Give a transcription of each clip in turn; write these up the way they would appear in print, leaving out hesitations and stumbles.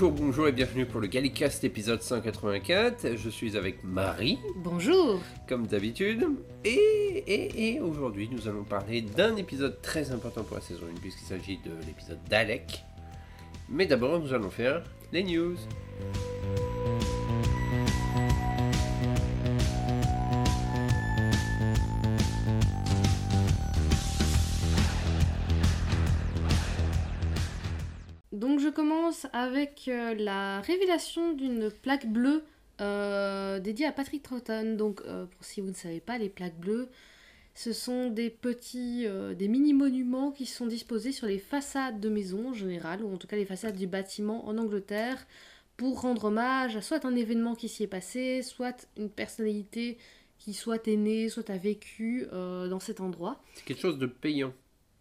Bonjour, bonjour et bienvenue pour le Gallicast épisode 184. Je suis avec Marie. Bonjour. Comme d'habitude. Et aujourd'hui, nous allons parler d'un épisode très important pour la saison 1 puisqu'il s'agit de l'épisode d'Alec. Mais d'abord, nous allons faire les news. Je commence avec la révélation d'une plaque bleue dédiée à Patrick Troughton. Donc, pour si vous ne savez pas, les plaques bleues, ce sont des petits, des mini-monuments qui sont disposés sur les façades de maisons en général, ou en tout cas les façades du bâtiment en Angleterre, pour rendre hommage à soit un événement qui s'y est passé, soit une personnalité qui soit est née, soit a vécu dans cet endroit. C'est quelque chose de payant.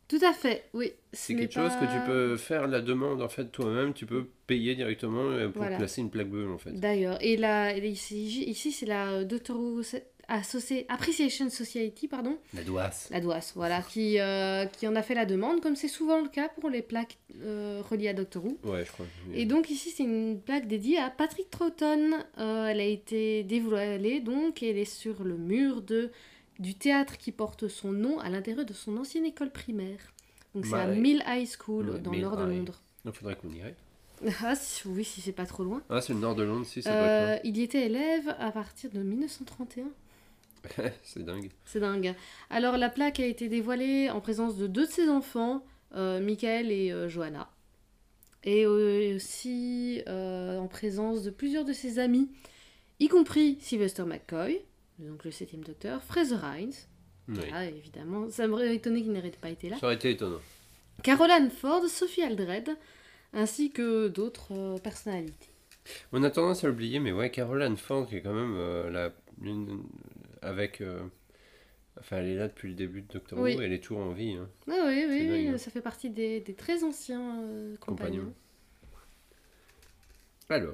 Tout à fait, oui. C'est quelque chose que tu peux faire la demande en fait toi-même, tu peux payer directement pour placer une plaque bleue en fait. D'ailleurs, et là ici c'est la Deutero Appreciation Society, pardon. La DOAS, voilà, qui en a fait la demande, comme c'est souvent le cas pour les plaques reliées à Doctor Who. Ouais, je crois. Et donc ici c'est une plaque dédiée à Patrick Troughton. Elle a été dévoilée donc, et elle est sur le mur du théâtre qui porte son nom à l'intérieur de son ancienne école primaire. Donc c'est à Mill High School, dans le nord de Londres. Il faudrait qu'on irait. Ah oui, si c'est pas trop loin. Ah, c'est le nord de Londres, si c'est pas loin. Il y était élève à partir de 1931. C'est dingue. Alors la plaque a été dévoilée en présence de deux de ses enfants, Michael et Johanna. Et aussi en présence de plusieurs de ses amis, y compris Sylvester McCoy, donc le 7e Docteur, Fraser Hines, évidemment, ça m'aurait étonné qu'il n'aurait pas été là. Ça aurait été étonnant. Caroline Ford, Sophie Aldred, ainsi que d'autres personnalités. On a tendance à l'oublier, mais ouais, Caroline Ford qui est quand même elle est là depuis le début de Doctor Who, et elle est toujours en vie. Hein. Ah oui, ça fait partie des très anciens compagnons. Alors.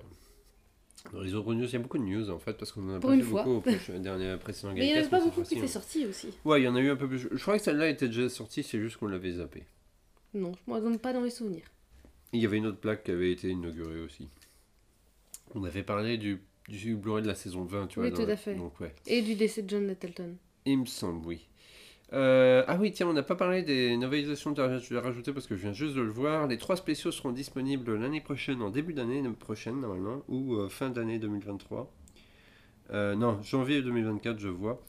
Dans les autres news, il y a beaucoup de news en fait, parce qu'on en a pas fait beaucoup au dernier précédent Gallicast. Mais il n'y en avait pas beaucoup qui étaient sortis aussi. Ouais, il y en a eu un peu plus. Je crois que celle-là était déjà sortie, c'est juste qu'on l'avait zappée. Non, je ne me donne pas dans les souvenirs. Il y avait une autre plaque qui avait été inaugurée aussi. On avait parlé du Blu-ray de la saison 20, tu vois. Oui, tout à fait. Donc, ouais. Et du décès de John Nettleton. Il me semble, oui. Ah oui, tiens, on n'a pas parlé des novelisations, je vais rajouter parce que je viens juste de le voir. Les trois spéciaux seront disponibles l'année prochaine, en début d'année prochaine normalement, ou fin d'année 2023. Non, janvier 2024, je vois.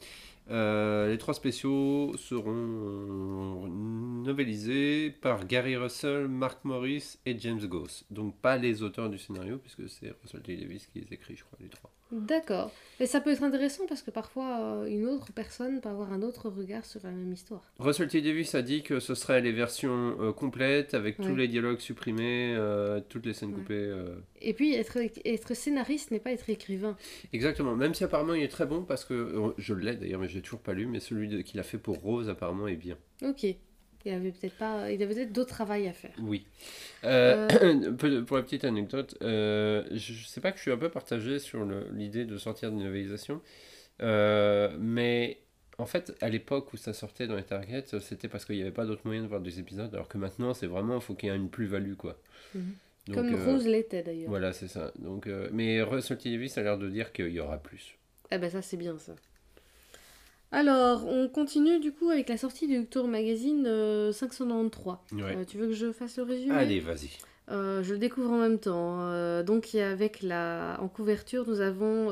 Les trois spéciaux seront novelisés par Gary Russell, Mark Morris et James Goss. Donc pas les auteurs du scénario, puisque c'est Russell T Davies qui les écrit, je crois, les trois. D'accord. Mais ça peut être intéressant parce que parfois une autre personne peut avoir un autre regard sur la même histoire. Russell T Davies a dit que ce serait les versions complètes avec tous les dialogues supprimés, toutes les scènes coupées. Et puis être scénariste n'est pas être écrivain. Exactement. Même si apparemment il est très bon parce que je l'ai d'ailleurs, mais j'ai toujours pas lu. Mais celui qu'il a fait pour Rose apparemment est bien. Ok. Il avait peut-être d'autres travail à faire. Oui. Pour la petite anecdote, je sais pas que je suis un peu partagé sur l'idée de sortir d'une novelisation, mais en fait, à l'époque où ça sortait dans les targets, c'était parce qu'il n'y avait pas d'autre moyen de voir des épisodes, alors que maintenant, c'est vraiment, il faut qu'il y ait une plus-value, quoi. Mm-hmm. Donc, comme Rose l'était, d'ailleurs. Voilà, c'est ça. Donc, mais Russell T Davies a l'air de dire qu'il y aura plus. Eh ben ça, c'est bien, ça. Alors, on continue du coup avec la sortie du Doctor Magazine 593. Tu veux que je fasse le résumé ? Allez, vas-y. Je le découvre en même temps. Donc, avec en couverture, nous avons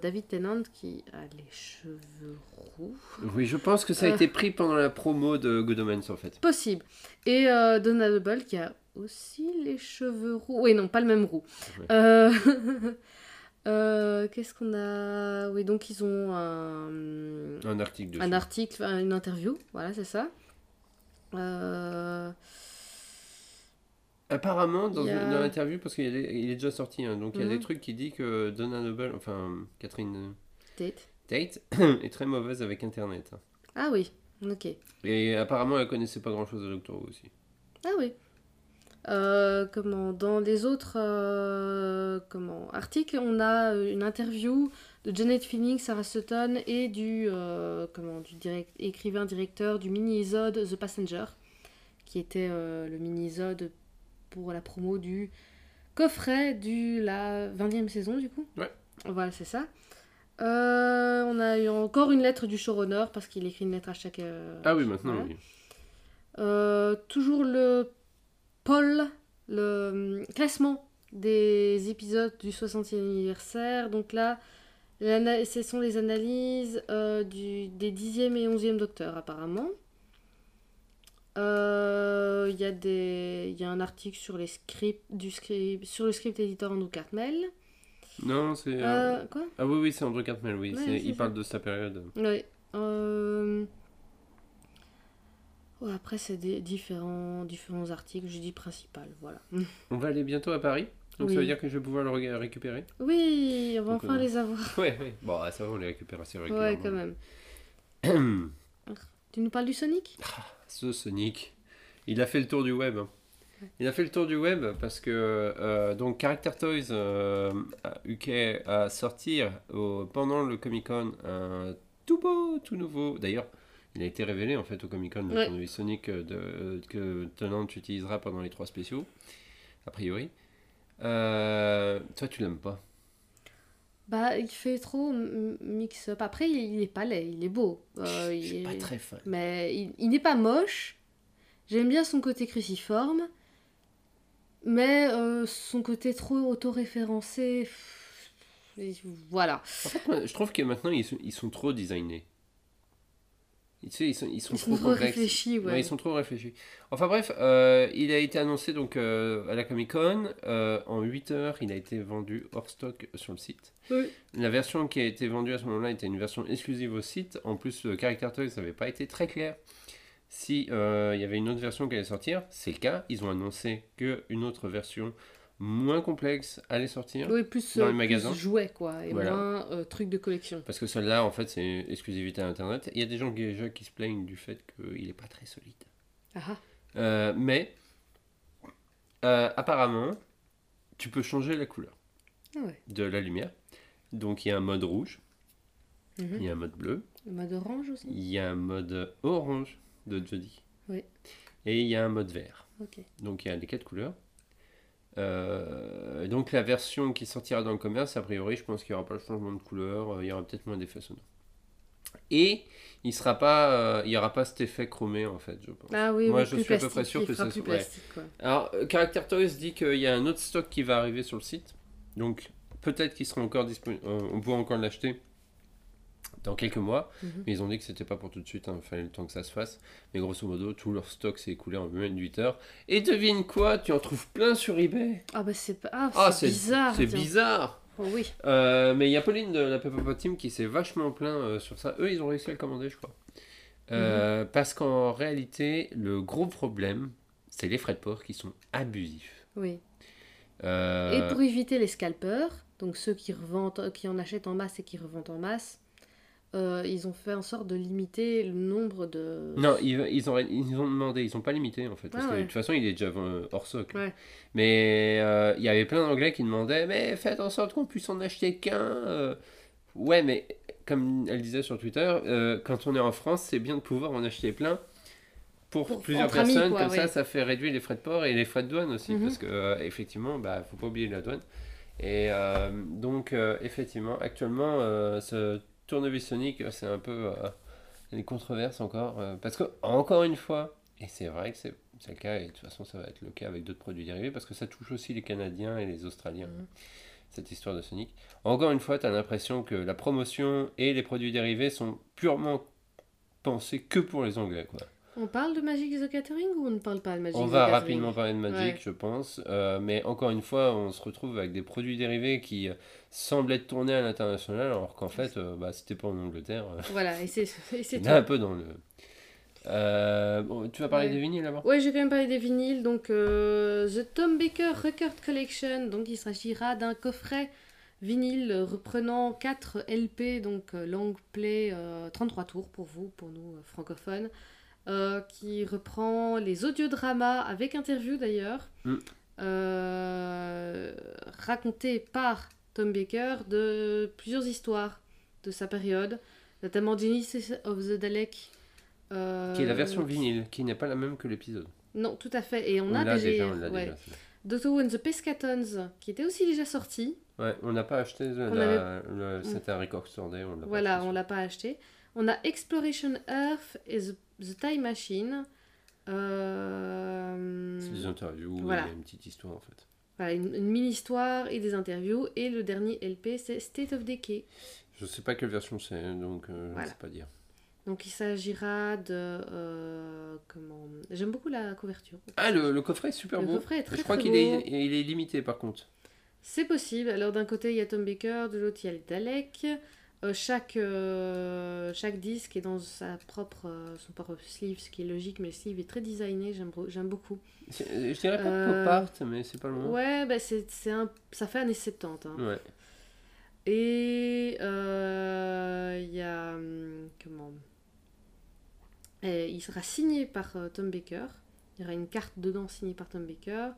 David Tennant qui a les cheveux roux. Oui, je pense que ça a été pris pendant la promo de Good Omens en fait. Possible. Et Donna Double qui a aussi les cheveux roux. Oui, non, pas le même roux. Ouais. Qu'est-ce qu'on a ? Oui, donc ils ont un article dessus. Un article, une interview, voilà, c'est ça. Apparemment, dans l'interview, parce qu'il est déjà sorti, hein, donc il y a des trucs qui disent que Donna Noble, enfin Catherine Tate est très mauvaise avec Internet. Ah oui, ok. Et apparemment, elle connaissait pas grand-chose à Doctor Who aussi. Ah oui. Dans les autres articles, on a une interview de Janet Phoenix, Sarah Sutton et du directeur du mini-isode The Passenger, qui était le mini-isode pour la promo du coffret de la 20e saison, du coup. Ouais. Voilà, c'est ça. On a eu encore une lettre du showrunner, parce qu'il écrit une lettre à chaque... ah oui, maintenant, voilà. Oui. Toujours le poll, le classement des épisodes du 60e anniversaire. Donc là, ce sont les analyses des 10e et 11e docteurs, apparemment. Il y a un article sur les scripts, sur le script éditeur Andrew Cartmel. Non, c'est... quoi ? Ah oui, c'est Andrew Cartmel, oui. Ouais, il parle de sa période. Oui. Ouais, après, c'est des différents articles, je dis principal, voilà. On va aller bientôt à Paris, donc oui. Ça veut dire que je vais pouvoir le récupérer. Oui, on va donc, enfin les avoir. Oui, oui. Bon, ça va, on les récupère assez régulièrement. Ouais, quand même. Tu nous parles du Sonic ? Ce Sonic, il a fait le tour du web. Il a fait le tour du web parce que donc Character Toys UK a sorti pendant le Comic-Con un tout beau, tout nouveau. D'ailleurs, il a été révélé en fait au Comic-Con le tournoi Sonic que Tennant utilisera pendant les 3 spéciaux, a priori. Toi, tu l'aimes pas? Bah, il fait trop mix-up. Après, il est pas laid, il est beau. Je suis pas très fan. Mais il n'est pas moche. J'aime bien son côté cruciforme. Mais son côté trop autoréférencé... Voilà. En fait, je trouve que maintenant, ils sont trop designés. Tu sais, ils sont trop réfléchis, ouais. Ouais, ils sont trop réfléchis. Enfin bref, il a été annoncé donc à la Comic-Con. En 8 heures, il a été vendu hors stock sur le site. Oui. La version qui a été vendue à ce moment-là était une version exclusive au site. En plus, Character Toys n'avait pas été très clair si il y avait une autre version qui allait sortir. C'est le cas. Ils ont annoncé qu'une autre version moins complexe allait sortir, oui, plus, dans les magasins. Plus jouets, quoi, et voilà. Moins trucs de collection. Parce que celle-là, en fait, c'est exclusivité à Internet. Il y a des gens déjà qui se plaignent du fait qu'il n'est pas très solide. Mais, apparemment, tu peux changer la couleur de la lumière. Donc, il y a un mode rouge, il y a un mode bleu. Le mode orange aussi. Il y a un mode orange de Jody. Oui. Et il y a un mode vert. Okay. Donc, il y a les 4 couleurs. Donc la version qui sortira dans le commerce, a priori, je pense qu'il n'y aura pas de changement de couleur, il y aura peut-être moins d'effets sonores. Et il sera pas, il n'y aura pas cet effet chromé en fait, je pense. Ah oui, moi oui, je suis à peu près sûr que ça sera. Ouais. Alors Character Toys dit qu'il y a un autre stock qui va arriver sur le site, donc peut-être qu'il sera encore disponible, on pourra encore l'acheter dans quelques mois, mais ils ont dit que c'était pas pour tout de suite, il fallait le temps que ça se fasse. Mais grosso modo, tout leur stock s'est écoulé en moins de 8 heures. Et devine quoi, tu en trouves plein sur eBay. Ah bah c'est pas, c'est bizarre. C'est bizarre. Oh oui. Mais il y a Pauline de la Peppa Team qui s'est vachement plaint sur ça. Eux, ils ont réussi à le commander, je crois. Parce qu'en réalité, le gros problème, c'est les frais de port qui sont abusifs. Oui. Et pour éviter les scalpers, donc ceux qui en achètent en masse et qui revendent en masse. Ils ont fait en sorte de limiter le nombre de... Non, ils ont demandé, ils n'ont pas limité en fait, parce que de toute façon il est déjà hors stock. Ouais. Mais il y avait plein d'anglais qui demandaient, mais faites en sorte qu'on puisse en acheter qu'un. Ouais, mais comme elle disait sur Twitter, quand on est en France, c'est bien de pouvoir en acheter plein pour plusieurs personnes, amis, quoi, comme ça fait réduire les frais de port et les frais de douane aussi, parce qu'effectivement, il ne faut pas oublier la douane. Et donc, effectivement, actuellement, ce Tournevis Sonic, c'est un peu des controverses encore, parce que encore une fois, et c'est vrai que c'est le cas, et de toute façon ça va être le cas avec d'autres produits dérivés, parce que ça touche aussi les Canadiens et les Australiens, cette histoire de Sonic. Encore une fois, tu as l'impression que la promotion et les produits dérivés sont purement pensés que pour les Anglais, quoi. On parle de Magic the Gathering ou on ne parle pas de Magic the Gathering ? On va rapidement parler de Magic, je pense. Mais encore une fois, on se retrouve avec des produits dérivés qui semblent être tournés à l'international, alors qu'en fait, c'était pas en Angleterre. Voilà, et c'est tout. Un peu dans le... bon, tu vas parler des vinyles d'abord ? Oui, je vais quand même parler des vinyles. Donc, The Tom Baker Record Collection. Donc, il s'agira d'un coffret vinyle reprenant 4 LP, donc long play, 33 tours pour vous, pour nous francophones. Qui reprend les audiodramas avec interview d'ailleurs, racontés par Tom Baker de plusieurs histoires de sa période, notamment Genesis of the Dalek, qui est la version vinyle, qui n'est pas la même que l'épisode. Non, tout à fait. Et on a déjà. d'Otto and the Pescatons, qui était aussi déjà sorti. Ouais, on n'a pas acheté, c'était un record store day, on l'a pas acheté. On l'a pas acheté. On a Exploration Earth et The Time Machine. C'est des interviews, voilà. Et une petite histoire en fait. Voilà, une mini-histoire et des interviews. Et le dernier LP, c'est State of Decay. Je ne sais pas quelle version c'est, donc je ne sais pas dire. Donc il s'agira de... J'aime beaucoup la couverture. Ah, le coffret est super beau. Le coffret est très, très beau. Je crois qu'il est limité par contre. C'est possible. Alors d'un côté, il y a Tom Baker, de l'autre, il y a les Daleks. Chaque disque est dans son propre sleeve, ce qui est logique, mais le sleeve est très designé, j'aime beaucoup. Je dirais pas pop art, mais c'est pas le moment. Ouais, bah ça fait années 70. Hein. Ouais. Et il y a... il sera signé par Tom Baker. Il y aura une carte dedans signée par Tom Baker.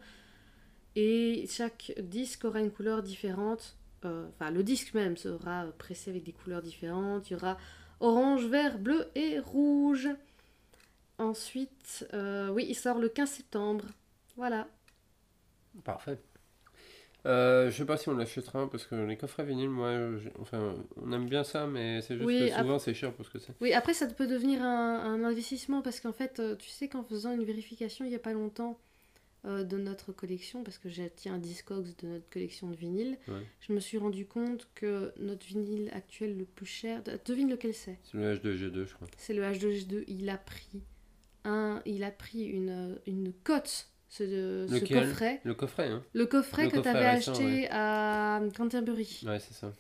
Et chaque disque aura une couleur différente. Enfin, le disque même sera pressé avec des couleurs différentes. Il y aura orange, vert, bleu et rouge. Ensuite, il sort le 15 septembre. Voilà. Parfait. Je sais pas si on l'achètera parce que les coffrets vinyles, on aime bien ça, mais c'est juste que souvent c'est cher parce que c'est... Oui, après ça peut devenir un investissement parce qu'en fait, tu sais qu'en faisant une vérification il n'y a pas longtemps de notre collection, parce que j'ai un Discogs de notre collection de vinyle, je me suis rendu compte que notre vinyle actuel le plus cher, devine lequel c'est ? C'est le H2G2, je crois. C'est le H2G2, il a pris une cote. Ce coffret. Le coffret, hein. Le coffret que tu avais acheté à Canterbury. Ouais, c'est ça.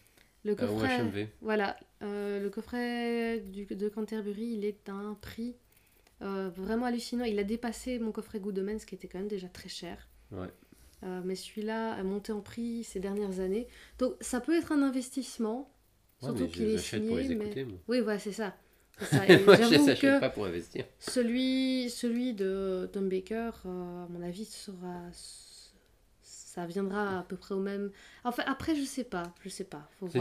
Le coffret. HMV. Voilà. Le coffret de Canterbury, il est à un prix vraiment hallucinant. Il a dépassé mon coffret Good Omens, qui était quand même déjà très cher. Ouais. Mais celui-là a monté en prix ces dernières années. Donc ça peut être un investissement. Ouais, surtout qu'il est signé. Pour les écouter, mais... Oui, voilà, c'est ça. Moi, je les achète pas pour investir. Celui de Tom Baker, à mon avis, ça viendra à peu près au même. Enfin, après, je sais pas. C'est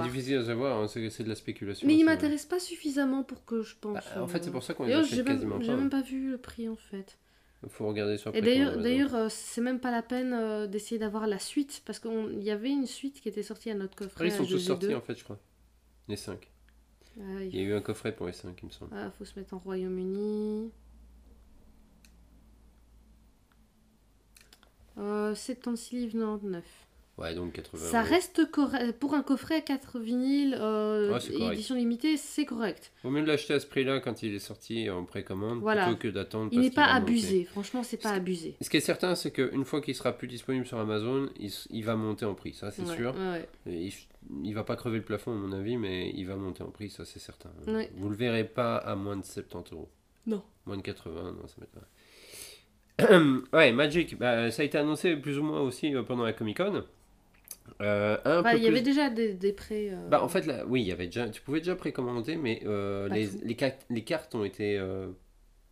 difficile à savoir, hein, c'est de la spéculation. Mais il m'intéresse pas suffisamment pour que je pense. Bah, en fait, c'est pour ça qu'on les achète quasiment pas. J'ai même pas vu le prix en fait. Il faut regarder sur. Et d'ailleurs, c'est même pas la peine d'essayer d'avoir la suite parce qu'il y avait une suite qui était sortie à notre coffret. Après, ils sont tous sortis en fait, je crois. Les 5. Il y a eu un coffret pour les 5, il me semble. Ah, faut se mettre en Royaume-Uni. £76,99. Ouais, donc 80. Ça reste correct. Pour un coffret 4 vinyles, édition limitée, c'est correct. Vaut mieux l'acheter à ce prix-là quand il est sorti en précommande, plutôt que d'attendre. Il n'est pas abusé, franchement, c'est pas abusé. Ce qui est certain, c'est qu'une fois qu'il sera plus disponible sur Amazon, il va monter en prix, ça c'est sûr. Ouais. Et il va pas crever le plafond, à mon avis, mais il va monter en prix, ça c'est certain. Ouais. Vous le verrez pas à moins de 70€. Non. Moins de 80, non, ça m'étonnerait. Ouais, Magic, ça a été annoncé plus ou moins aussi pendant la Comic-Con. Il y avait déjà des pré... en fait, là, oui, tu pouvais déjà précommander, mais les cartes ont été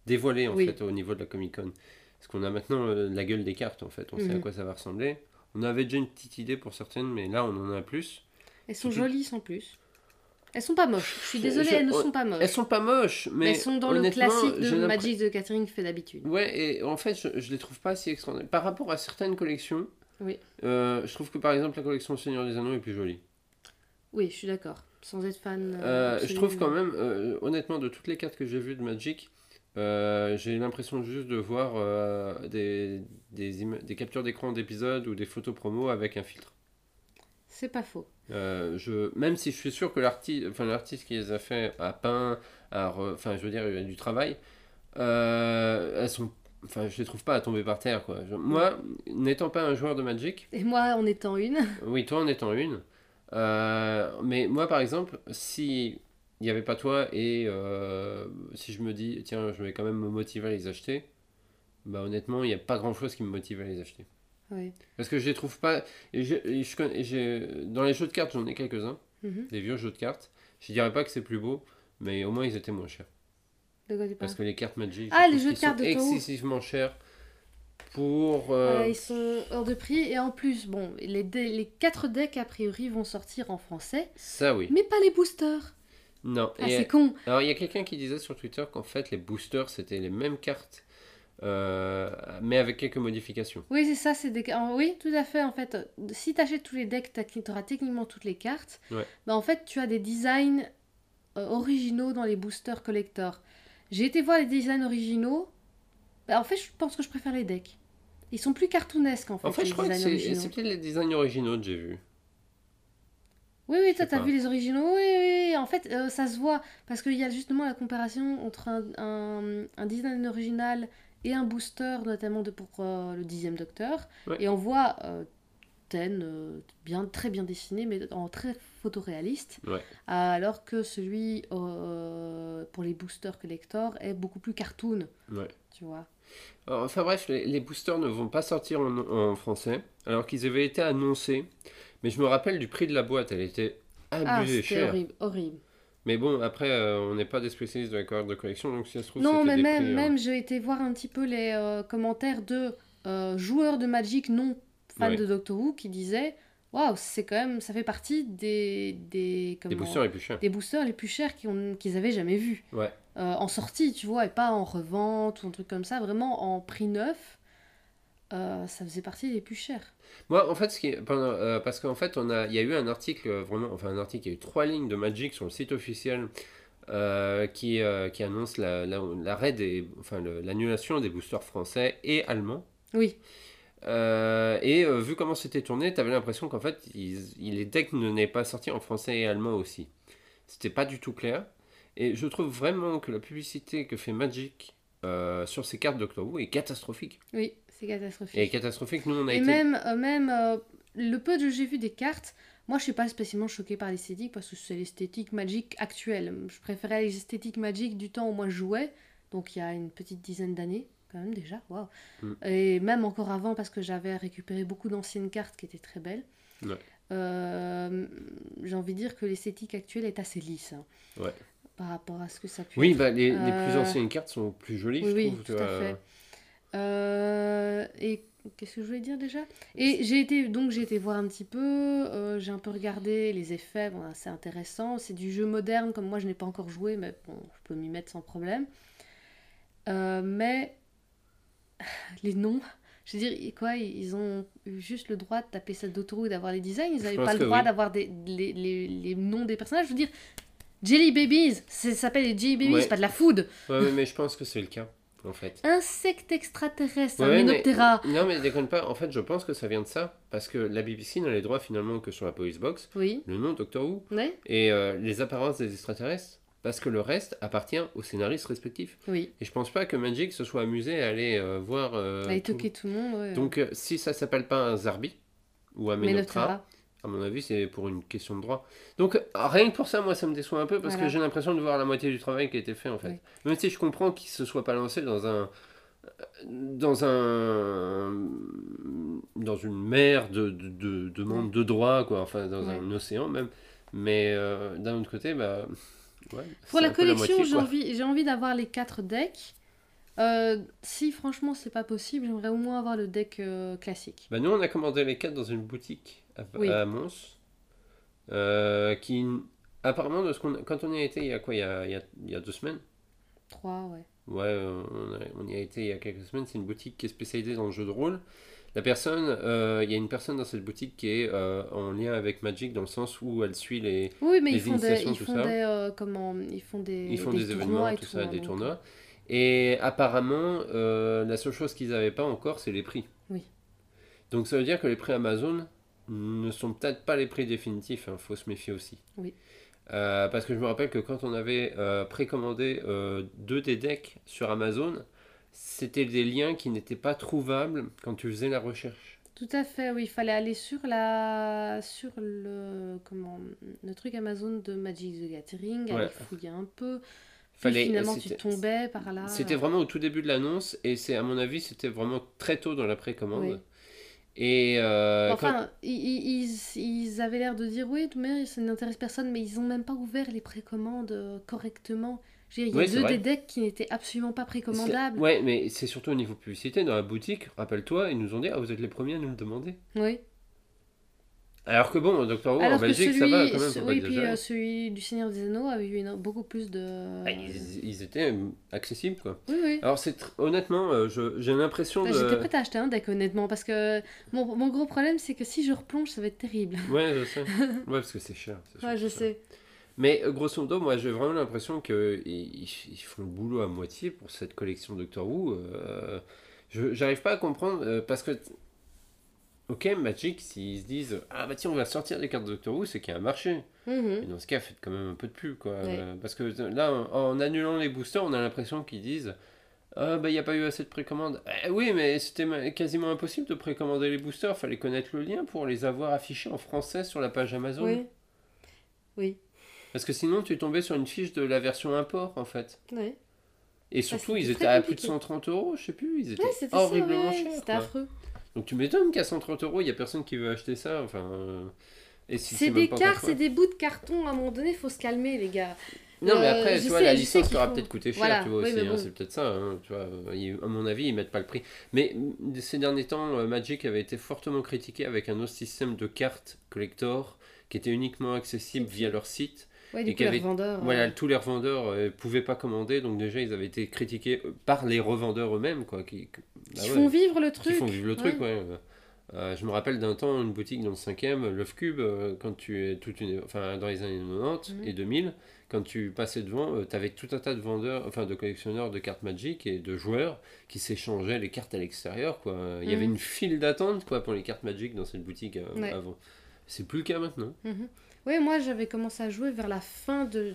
dévoilées en fait, au niveau de la Comic-Con. Parce qu'on a maintenant la gueule des cartes, en fait. On sait à quoi ça va ressembler. On avait déjà une petite idée pour certaines, mais là, on en a plus. Elles sont jolies sans plus. Elles sont pas moches. Je suis désolée, elles ne sont pas moches. Elles sont pas moches, mais elles sont dans le classique de Magic the Gathering fait d'habitude. Ouais, et en fait, je les trouve pas si extraordinaires. Par rapport à certaines collections, je trouve que par exemple la collection Seigneur des Anneaux est plus jolie. Oui, je suis d'accord. Sans être fan. Je trouve quand même, honnêtement, de toutes les cartes que j'ai vues de Magic, j'ai l'impression juste de voir des captures d'écran d'épisodes ou des photos promo avec un filtre. C'est pas faux. Même si je suis sûr que l'artiste qui les a fait a peint, il y a du travail, je les trouve pas à tomber par terre, quoi. Moi, n'étant pas un joueur de Magic... Et moi, en étant une. Oui, toi, en étant une. Mais moi, par exemple, si il n'y avait pas toi et si je me dis, tiens, je vais quand même me motiver à les acheter, honnêtement, il n'y a pas grand-chose qui me motive à les acheter. Oui. Parce que je les trouve pas... dans les jeux de cartes, j'en ai quelques-uns, des vieux jeux de cartes. Je dirais pas que c'est plus beau, mais au moins, ils étaient moins chers. Parce que les cartes Magic sont excessivement chères pour... ils sont hors de prix et en plus, les 4 decks a priori vont sortir en français. Ça oui. Mais pas les boosters. Non. Ah, c'est con. Alors il y a quelqu'un qui disait sur Twitter qu'en fait les boosters c'était les mêmes cartes mais avec quelques modifications. Oui, c'est ça, c'est des... oui, tout à fait. En fait, si tu achètes tous les decks, tu auras techniquement toutes les cartes. Ouais. Bah, en fait, tu as des designs originaux dans les boosters collector. J'ai été voir les designs originaux. Bah, en fait, je pense que je préfère les decks. Ils sont plus cartoonesques, en fait. En fait, je crois que c'est peut-être les designs originaux que j'ai vus. Oui, oui, toi, t'as vu les originaux. Oui. En fait, ça se voit. Parce qu'il y a justement la comparaison entre un design original et un booster, notamment pour le 10e Docteur. Ouais. Et on voit Ten très bien dessiné, mais en très photoréaliste. Ouais. Alors que celui pour les boosters collector est beaucoup plus cartoon. Ouais. Tu vois. Alors, enfin bref, les boosters ne vont pas sortir en français, alors qu'ils avaient été annoncés. Mais je me rappelle du prix de la boîte, elle était abusée chère. Horrible, horrible. Mais bon, après, on n'est pas des spécialistes de la collection, donc si ça se trouve, c'était des prix... Non, mais même j'ai été voir un petit peu les commentaires de joueurs de Magic non fans de Doctor Who qui disaient « Waouh, c'est quand même... ça fait partie des boosters les plus chers. Des boosters les plus chers qu'ils avaient jamais vus. Ouais. En sortie, tu vois, et pas en revente ou un truc comme ça, vraiment en prix neuf. Ça faisait partie des plus chers. Moi, en fait, parce qu'en fait, il y a eu un article, vraiment, enfin un article, il y a eu 3 lignes de Magic sur le site officiel qui annonce l'arrêt l'annulation des boosters français et allemands. Oui. Et vu comment c'était tourné, t'avais l'impression qu'en fait, les decks n'étaient pas sortis en français et allemand aussi. C'était pas du tout clair. Et je trouve vraiment que la publicité que fait Magic sur ces cartes Doctor Who est catastrophique. Oui. Catastrophique. Et catastrophique, nous on a été... même le peu que j'ai vu des cartes, moi je suis pas spécialement choquée par l'esthétique parce que c'est l'esthétique Magic actuelle. Je préférais l'esthétique Magic du temps où moi je jouais, donc il y a une petite dizaine d'années quand même déjà, waouh. Mm. Et même encore avant parce que j'avais récupéré beaucoup d'anciennes cartes qui étaient très belles. Ouais. J'ai envie de dire que l'esthétique actuelle est assez lisse. Hein. Ouais. Par rapport à ce que ça peut être. Bah, les plus anciennes cartes sont plus jolies, je trouve. Tout à fait. Et qu'est-ce que je voulais dire déjà ? Et j'ai été voir un petit peu, j'ai un peu regardé les effets, bon, c'est intéressant, c'est du jeu moderne, comme moi je n'ai pas encore joué, mais bon, je peux m'y mettre sans problème. Mais les noms, je veux dire, quoi, ils ont eu juste le droit de taper ça d'autoroute, d'avoir les designs, ils n'avaient pas le droit d'avoir les noms des personnages, je veux dire, Jelly Babies, ça s'appelle les Jelly Babies, ouais. Pas de la food. Ouais, mais je pense que c'est le cas. En fait. Insecte extraterrestre, ouais, un Minoptera. Non mais déconne pas, en fait je pense que ça vient de ça, parce que la BBC n'a les droits finalement que sur la Police Box, oui. Le nom Doctor Who, ouais. Et les apparences des extraterrestres, parce que le reste appartient aux scénaristes respectifs. Oui. Et je pense pas que Magic se soit amusé à aller voir... à étoquer tout le monde, ouais. Donc si ça s'appelle pas un Zarbi, ou un Minoptera, à mon avis c'est pour une question de droit. Donc rien que pour ça, moi ça me déçoit un peu parce que j'ai l'impression de voir la moitié du travail qui a été fait en fait. Oui. Même si je comprends qu'il se soit pas lancé dans une mer de demandes de droit quoi, enfin dans un océan même. Mais d'un autre côté, bah ouais, pour la collection, j'ai envie d'avoir les 4 decks. Si franchement c'est pas possible, j'aimerais au moins avoir le deck classique. Bah nous on a commandé les 4 dans une boutique à Mons, qui apparemment quand on y a été il y a 2 semaines. 3 ouais. Ouais, on y a été il y a quelques semaines. C'est une boutique qui est spécialisée dans le jeu de rôle. La personne, il y a une personne dans cette boutique qui est en lien avec Magic dans le sens où elle suit les. Oui mais ils font des événements et tout ça, des tournois. Et apparemment, la seule chose qu'ils n'avaient pas encore, c'est les prix. Oui. Donc ça veut dire que les prix Amazon ne sont peut-être pas les prix définitifs. Il faut se méfier aussi. Oui. Parce que je me rappelle que quand on avait précommandé 2 des decks sur Amazon, c'était des liens qui n'étaient pas trouvables quand tu faisais la recherche. Tout à fait, oui. Il fallait aller sur le truc Amazon de Magic the Gathering, aller fouiller un peu... Puis finalement tu tombais par là. C'était vraiment au tout début de l'annonce et c'est à mon avis c'était vraiment très tôt dans la précommande. Oui. Et ils avaient l'air de dire oui mais ça n'intéresse personne, mais ils ont même pas ouvert les précommandes correctement. Il y a des decks qui n'étaient absolument pas précommandables. Ouais mais c'est surtout au niveau publicité dans la boutique. Rappelle-toi, ils nous ont dit vous êtes les premiers à nous le demander. Oui. Alors que bon, Doctor Who en Belgique, ça va quand même. Oui, puis celui du Seigneur des Anneaux avait eu beaucoup plus de... Ah, ils étaient accessibles, quoi. Oui, oui. Alors c'est honnêtement, j'ai l'impression de... J'étais prête à acheter un deck, honnêtement, parce que mon gros problème, c'est que si je replonge, ça va être terrible. Ouais, je sais. Ouais, parce que c'est cher. Ouais, je sais. Mais grosso modo, moi, j'ai vraiment l'impression qu'ils font le boulot à moitié pour cette collection Doctor Who. J'arrive pas à comprendre, parce que... Ok, Magic, s'ils se disent « Ah bah tiens, on va sortir des cartes de Doctor Who », c'est qu'il y a un marché. Mm-hmm. Et dans ce cas, faites quand même un peu de pub, quoi. Oui. Parce que là, en annulant les boosters, on a l'impression qu'ils disent « Ah bah il n'y a pas eu assez de précommande ». Oui, mais c'était quasiment impossible de précommander les boosters. Fallait connaître le lien pour les avoir affichés en français sur la page Amazon. Oui, oui. Parce que sinon, tu tombais sur une fiche de la version import, en fait. Oui. Et surtout, ils étaient à plus de 130€, je sais plus. Ils étaient horriblement chers. C'était affreux. Donc tu m'étonnes qu'à 130€, il n'y a personne qui veut acheter ça. Enfin, et si c'est des cartes, c'est des bouts de carton. À un moment donné, il faut se calmer, les gars. Non, mais après, tu vois, la licence t'aura peut-être coûté cher, voilà. Tu vois, oui, aussi. Bon. Hein, c'est peut-être ça. Hein, tu vois, à mon avis, ils ne mettent pas le prix. Mais ces derniers temps, Magic avait été fortement critiqué avec un autre système de cartes collector qui était uniquement accessible via leur site. Ouais, et les revendeurs, voilà, tous les revendeurs pouvaient pas commander, donc déjà ils avaient été critiqués par les revendeurs eux-mêmes, quoi, font vivre le truc. Qui font vivre le truc, ouais. Je me rappelle d'un temps, une boutique dans le 5e, Love Cube, quand tu es dans les années 90 et 2000, quand tu passais devant, tu avais tout un tas de vendeurs, enfin de collectionneurs de cartes Magic et de joueurs qui s'échangeaient les cartes à l'extérieur, quoi. Il y avait une file d'attente, quoi, pour les cartes Magic dans cette boutique avant. C'est plus le cas maintenant. Oui, moi j'avais commencé à jouer vers la fin de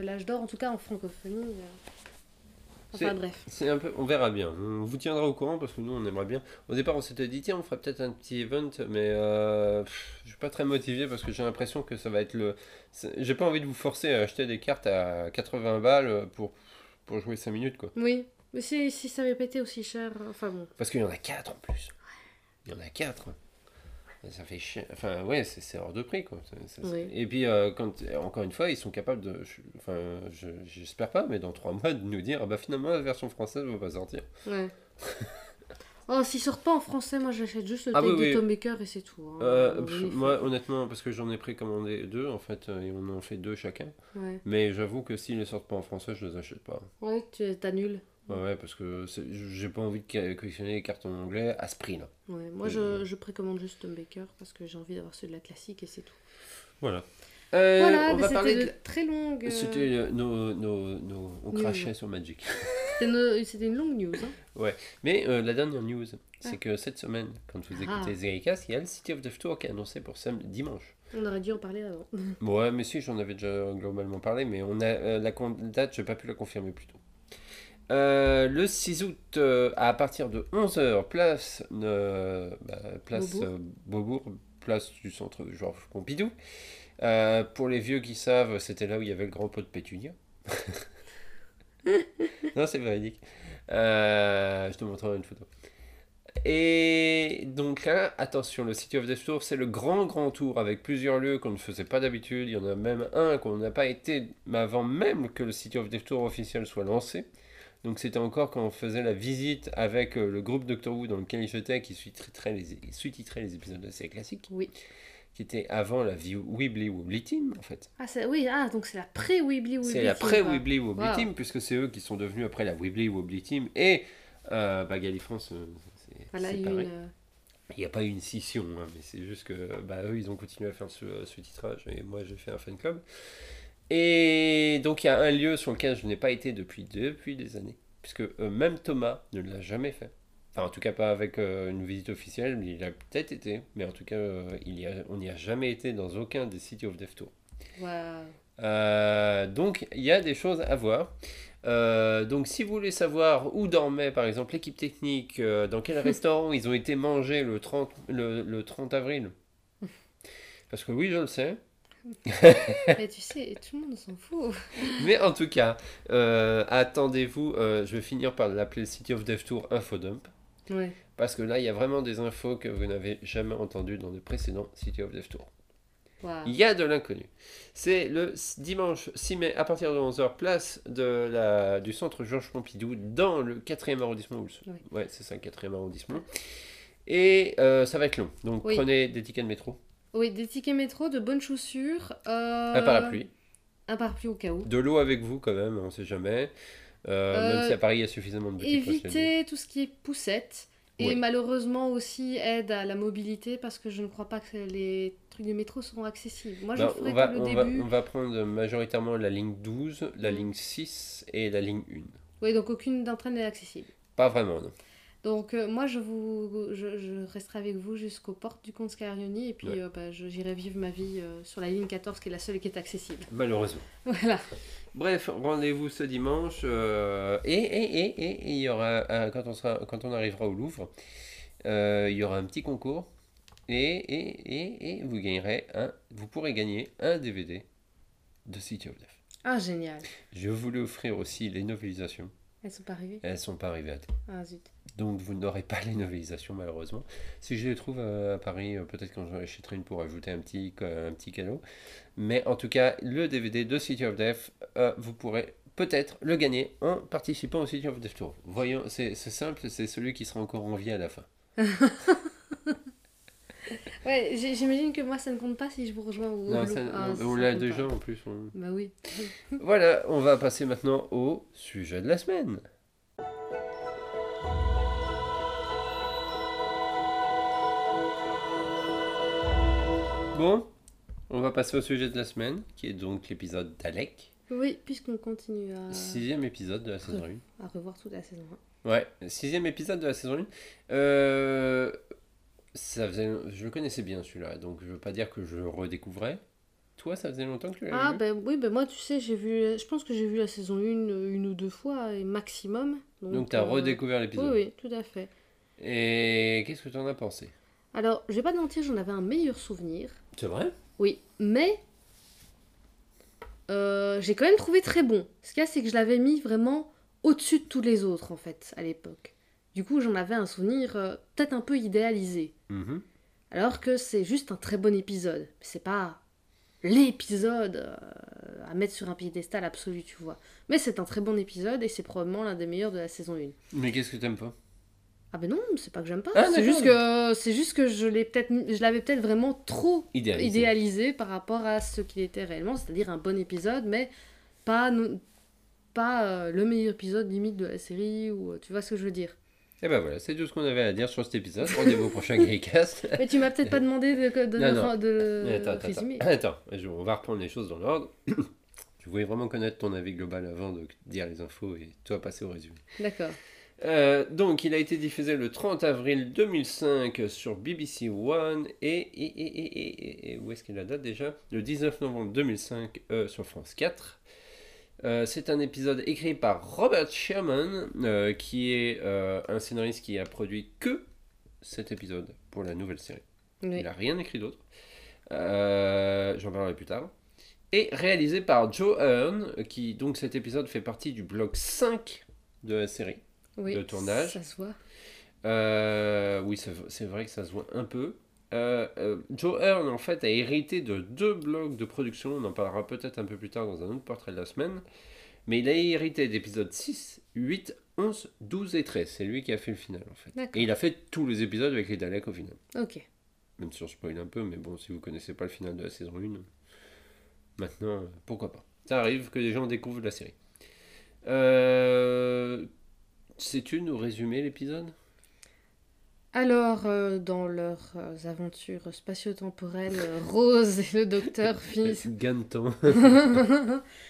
l'âge d'or, en tout cas en francophonie. Enfin bref. On verra bien. On vous tiendra au courant parce que nous on aimerait bien. Au départ on s'était dit tiens on fera peut-être un petit event, mais je suis pas très motivé parce que j'ai l'impression que ça va être le... J'ai pas envie de vous forcer à acheter des cartes à 80 balles pour jouer 5 minutes, quoi. Oui, mais si ça avait pété aussi cher, enfin bon. Parce qu'il y en a 4 en plus. Il y en a 4. Ça fait chier. Enfin, ouais, c'est hors de prix, quoi. Oui. Et puis, encore une fois, ils sont capables de... j'espère pas, mais dans 3 mois, de nous dire, ah bah finalement, la version française va pas sortir. Ouais. Oh, s'ils sortent pas en français, moi, j'achète juste le deck de Tom Baker et c'est tout. Hein. Moi, honnêtement, parce que j'en ai précommandé 2, en fait, et on en fait 2 chacun. Ouais. Mais j'avoue que s'ils ne sortent pas en français, je les achète pas. Ouais, tu t'annules. Ouais, parce que j'ai pas envie de collectionner les cartes en anglais à ce prix-là. Ouais, moi je précommande juste Tom Baker parce que j'ai envie d'avoir ceux de la classique et c'est tout. Voilà. Voilà, mais c'était très longue. C'était on crachait sur Magic. C'était une longue news. Hein. Ouais, mais la dernière news, c'est que cette semaine, quand vous écoutez Zericast, il y a le City of Death Tour qui est annoncé pour dimanche. On aurait dû en parler avant. Ouais, mais si, j'en avais déjà globalement parlé, mais on a la date, j'ai pas pu la confirmer plus tôt. Le 6 août, à partir de 11h, place Beaubourg, place du centre Georges Pompidou. Pour les vieux qui savent, c'était là où il y avait le grand pot de pétunia. Non, c'est véridique. Je te montrerai une photo. Et donc là, attention, le City of Death Tour, c'est le grand tour avec plusieurs lieux qu'on ne faisait pas d'habitude. Il y en a même un qu'on n'a pas été avant même que le City of Death Tour officiel soit lancé. Donc c'était encore quand on faisait la visite avec le groupe Doctor Who dans lequel j'étais, qui sous-titrait les épisodes assez classiques. Oui. Qui était avant la Wibbly Wobbly Team, en fait. Donc c'est la pré-Wibbly Wobbly Team. C'est la pré-Wibbly Wobbly Team, puisque c'est eux qui sont devenus après la Wibbly Wobbly Team. Et Galifrance, c'est pareil. Il n'y a pas eu une scission, hein, mais c'est juste que eux, ils ont continué à faire ce sous-titrage et moi, j'ai fait un fan club. Et donc il y a un lieu sur lequel je n'ai pas été depuis des années, puisque même Thomas ne l'a jamais fait. Enfin, en tout cas pas avec une visite officielle, mais il a peut-être été, mais en tout cas on n'y a jamais été dans aucun des City of Death Tour. Wow. Donc il y a des choses à voir. Donc si vous voulez savoir où dormait par exemple l'équipe technique, dans quel restaurant ils ont été mangés le 30 avril, parce que oui je le sais. Mais tu sais, tout le monde s'en fout. Mais en tout cas, attendez-vous, je vais finir par l'appeler City of Death Tour Infodump. Ouais. Parce que là, il y a vraiment des infos que vous n'avez jamais entendues dans les précédents City of Death Tour. Wow. Il y a de l'inconnu. C'est le dimanche 6 mai à partir de 11h, place du centre Georges Pompidou, dans le 4e arrondissement. Ouais, c'est ça, le 4e arrondissement. Et ça va être long. Donc prenez des tickets de métro. Oui, des tickets métro, de bonnes chaussures. Un parapluie. Un parapluie au cas où. De l'eau avec vous quand même, on ne sait jamais. Même si à Paris il y a suffisamment de petits éviter tout ce qui est poussette. Et oui, malheureusement aussi aide à la mobilité, parce que je ne crois pas que les trucs de métro seront accessibles. Moi, je ferai que le début. On va prendre majoritairement la ligne 12, la ligne 6 et la ligne 1. Oui, donc aucune d'entre elles n'est accessible. Pas vraiment, non. Donc moi, je resterai avec vous jusqu'aux portes du Comte Scarioni, et puis j'irai vivre ma vie sur la ligne 14, qui est la seule qui est accessible. Malheureusement. Voilà. Bref, rendez-vous ce dimanche, et il y aura quand on arrivera au Louvre, il y aura un petit concours, et vous gagnerez vous pourrez gagner un DVD de City of Death. Ah, génial. Je voulais offrir aussi les novelisations. Elles sont pas arrivées. Elles sont pas arrivées à temps. Ah zut. Donc vous n'aurez pas les novelisations, malheureusement. Si je les trouve à Paris, peut-être quand j'en achèterai une pour ajouter un petit cadeau. Mais en tout cas, le DVD de City of Death, vous pourrez peut-être le gagner en participant au City of Death Tour. Voyons, c'est simple, c'est celui qui sera encore en vie à la fin. Ouais, j'imagine que moi ça ne compte pas si je vous rejoins au... Non, on l'a déjà en plus. Bah oui. Voilà, on va passer maintenant au sujet de la semaine. Bon, on va passer au sujet de la semaine, qui est donc l'épisode d'Alec. Oui, puisqu'on continue à... 6e épisode de la saison 1. À revoir toute la saison 1. Ouais, 6e épisode de la saison 1. Je le connaissais bien celui-là, donc je veux pas dire que je le redécouvrais. Toi, ça faisait longtemps que tu l'avais vu. Moi, tu sais, je pense que j'ai vu la saison 1 une ou deux fois, et maximum. Donc tu as redécouvert l'épisode. Oui, tout à fait. Et qu'est-ce que tu en as pensé? Alors, je vais pas te mentir, j'en avais un meilleur souvenir. C'est vrai? Oui, mais j'ai quand même trouvé très bon. Ce qu'il y a, c'est que je l'avais mis vraiment au-dessus de tous les autres, en fait, à l'époque. Du coup, j'en avais un souvenir peut-être un peu idéalisé. Mm-hmm. Alors que c'est juste un très bon épisode. C'est pas l'épisode à mettre sur un piédestal absolu, tu vois. Mais c'est un très bon épisode, et c'est probablement l'un des meilleurs de la saison 1. Mais qu'est-ce que t'aimes pas? Ah ben non, c'est pas que j'aime pas. Ah, c'est juste que je l'avais peut-être vraiment trop idéalisé par rapport à ce qu'il était réellement. C'est-à-dire un bon épisode, mais pas le meilleur épisode limite de la série. Ou tu vois ce que je veux dire? Et ben voilà, c'est tout ce qu'on avait à dire sur cet épisode. Rendez-vous au prochain Greycast. Mais tu m'as peut-être pas demandé de résumer. Attends, on va reprendre les choses dans l'ordre. Je voulais vraiment connaître ton avis global avant de dire les infos et toi passer au résumé. D'accord. Donc, il a été diffusé le 30 avril 2005 sur BBC One et où est-ce qu'il a date déjà? Le 19 novembre 2005 sur France 4. C'est un épisode écrit par Robert Shearman, qui est un scénariste qui a produit que cet épisode pour la nouvelle série. Oui. Il n'a rien écrit d'autre. J'en parlerai plus tard. Et réalisé par Joe Hearn, qui, donc, cet épisode fait partie du bloc 5 de la série. Oui, de tournage. Ça se voit. Oui, c'est vrai que ça se voit un peu. Joe Hearn, en fait, a hérité de 2 blocs de production. On en parlera peut-être un peu plus tard dans un autre portrait de la semaine. Mais il a hérité d'épisodes 6, 8, 11, 12 et 13. C'est lui qui a fait le final, en fait. D'accord. Et il a fait tous les épisodes avec les Daleks au final. Ok. Même si on spoil un peu, mais bon, si vous connaissez pas le final de la saison 1, maintenant, pourquoi pas. Ça arrive que des gens découvrent la série. Sais-tu nous résumer l'épisode? Alors, dans leurs aventures spatio-temporelles, Rose et le docteur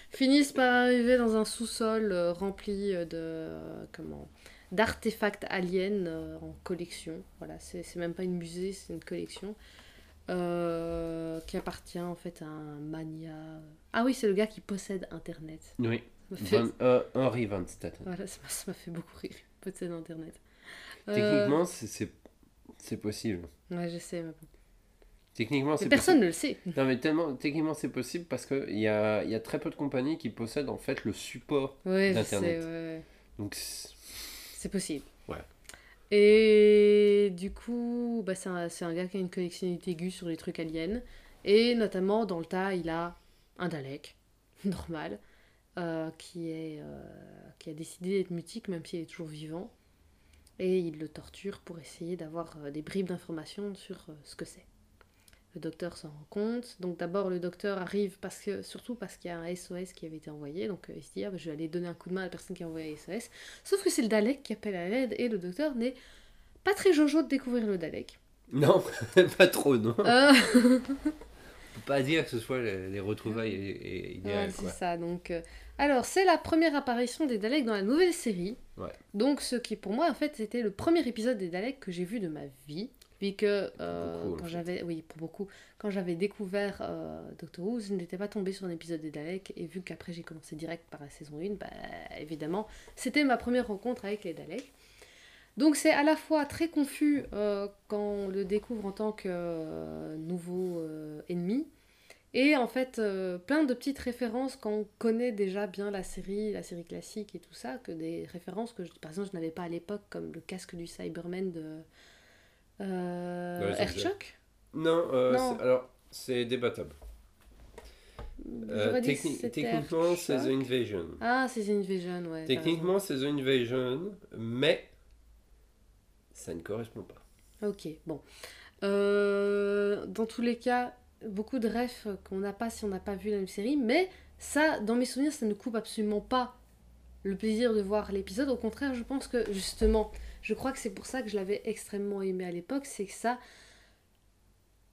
finissent par arriver dans un sous-sol rempli d'artefacts aliens en collection. Voilà, c'est même pas une musée, c'est une collection qui appartient en fait à un mania. Ah oui, c'est le gars qui possède Internet. Oui. Henry Van Staten. Voilà, ça m'a fait beaucoup rire, peut-être d'Internet. Techniquement, c'est possible. Ouais, je sais, mais bon. Techniquement, mais personne ne le sait. Non, mais tellement, techniquement, c'est possible parce qu'il y a très peu de compagnies qui possèdent en fait le support d'Internet. Je sais, ouais. Donc, c'est possible. Ouais. Et du coup, c'est un gars qui a une connectivité aiguë sur les trucs aliens. Et notamment, dans le tas, il a un Dalek, normal. Qui a décidé d'être mutique même s'il est toujours vivant, et il le torture pour essayer d'avoir des bribes d'informations sur ce que c'est. Le docteur s'en rend compte. Donc d'abord, le docteur arrive surtout parce qu'il y a un SOS qui avait été envoyé. Donc il se dit, je vais aller donner un coup de main à la personne qui a envoyé un SOS. Sauf que c'est le Dalek qui appelle à l'aide et le docteur n'est pas très jojo de découvrir le Dalek. Non, pas trop, non. On peut pas dire que ce soit les retrouvailles idéales. Ouais, c'est quoi. Ça. Donc, alors, c'est la première apparition des Daleks dans la nouvelle série. Ouais. Donc, ce qui, pour moi, en fait, c'était le premier épisode des Daleks que j'ai vu de ma vie. Puis que, quand j'avais découvert Doctor Who, je n'étais pas tombée sur un épisode des Daleks. Et vu qu'après, j'ai commencé direct par la saison 1, bah, évidemment, c'était ma première rencontre avec les Daleks. Donc c'est à la fois très confus quand on le découvre en tant que nouveau ennemi, et en fait plein de petites références quand on connaît déjà bien la série classique et tout ça, que des références que par exemple je n'avais pas à l'époque, comme le casque du Cyberman de Herchuk. Non. Alors c'est débattable. Techniquement c'est The Invasion. Ah, c'est The Invasion, ouais. Techniquement c'est The Invasion, mais ça ne correspond pas. Ok, bon. Dans tous les cas, beaucoup de refs qu'on n'a pas si on n'a pas vu la même série, mais ça, dans mes souvenirs, ça ne coupe absolument pas le plaisir de voir l'épisode. Au contraire, je pense que, justement, je crois que c'est pour ça que je l'avais extrêmement aimé à l'époque, c'est que ça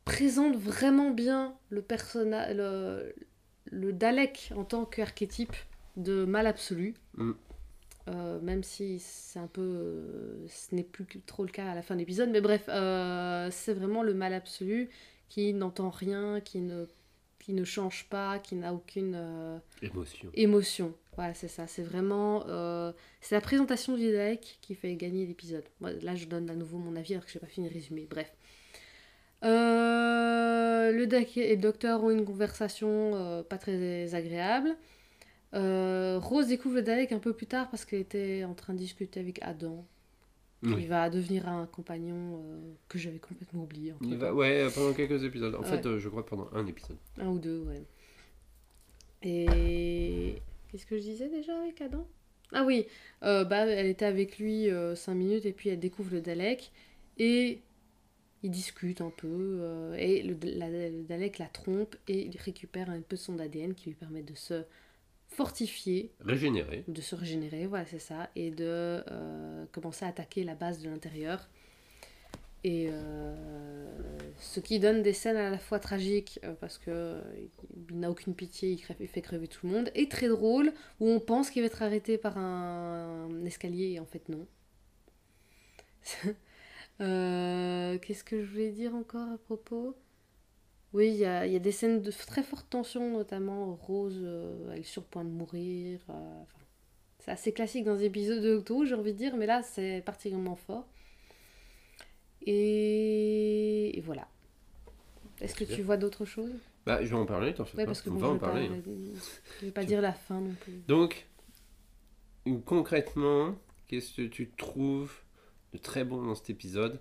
présente vraiment bien le personnage, le Dalek en tant qu'archétype de mal absolu. Mm. Même si c'est un peu ce n'est plus trop le cas à la fin de l'épisode, mais bref, c'est vraiment le mal absolu qui n'entend rien, qui ne change pas, qui n'a aucune émotion. Voilà, c'est ça, c'est vraiment c'est la présentation du Dalek qui fait gagner l'épisode. Moi, là je donne à nouveau mon avis alors que j'ai pas fini de résumer, bref. Le Dalek et le docteur ont une conversation pas très agréable. Rose découvre le Dalek un peu plus tard parce qu'elle était en train de discuter avec Adam. Oui. Il va devenir un compagnon que j'avais complètement oublié. Pendant quelques épisodes. En fait, je crois pendant un épisode. Un ou deux, ouais. Et qu'est-ce que je disais déjà avec Adam ? Ah oui, elle était avec lui 5 minutes et puis elle découvre le Dalek et ils discutent un peu et le Dalek la trompe et il récupère un peu son ADN qui lui permet de se fortifié, régénérer. De se régénérer, voilà, c'est ça, et de commencer à attaquer la base de l'intérieur. Et ce qui donne des scènes à la fois tragiques, parce qu'il n'a aucune pitié, il fait crever tout le monde, et très drôle, où on pense qu'il va être arrêté par un escalier, et en fait non. Qu'est-ce que je voulais dire encore à propos ? Oui, il y a des scènes de très forte tension, notamment Rose, elle est sur point de mourir. C'est assez classique dans les épisodes de Doctor Who, j'ai envie de dire, mais là, c'est particulièrement fort. Et voilà. Est-ce que tu vois d'autres choses ? Je vais en parler, t'en fais pas. Parce que on va en parler. Je vais pas dire la fin non plus. Donc, concrètement, qu'est-ce que tu trouves de très bon dans cet épisode,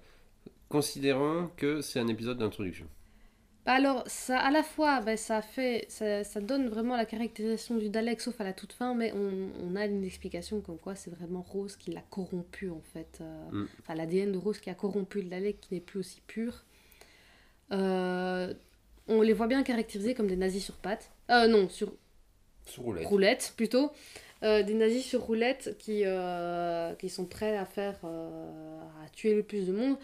considérant que c'est un épisode d'introduction ? Alors, ça, à la fois, ça donne vraiment la caractérisation du Dalek, sauf à la toute fin, mais on a une explication comme quoi c'est vraiment Rose qui l'a corrompu, en fait. Enfin, l'ADN de Rose qui a corrompu le Dalek, qui n'est plus aussi pur. On les voit bien caractérisés comme des nazis sur pattes. Sur roulette, plutôt. Des nazis sur roulette qui sont prêts à faire... à tuer le plus de monde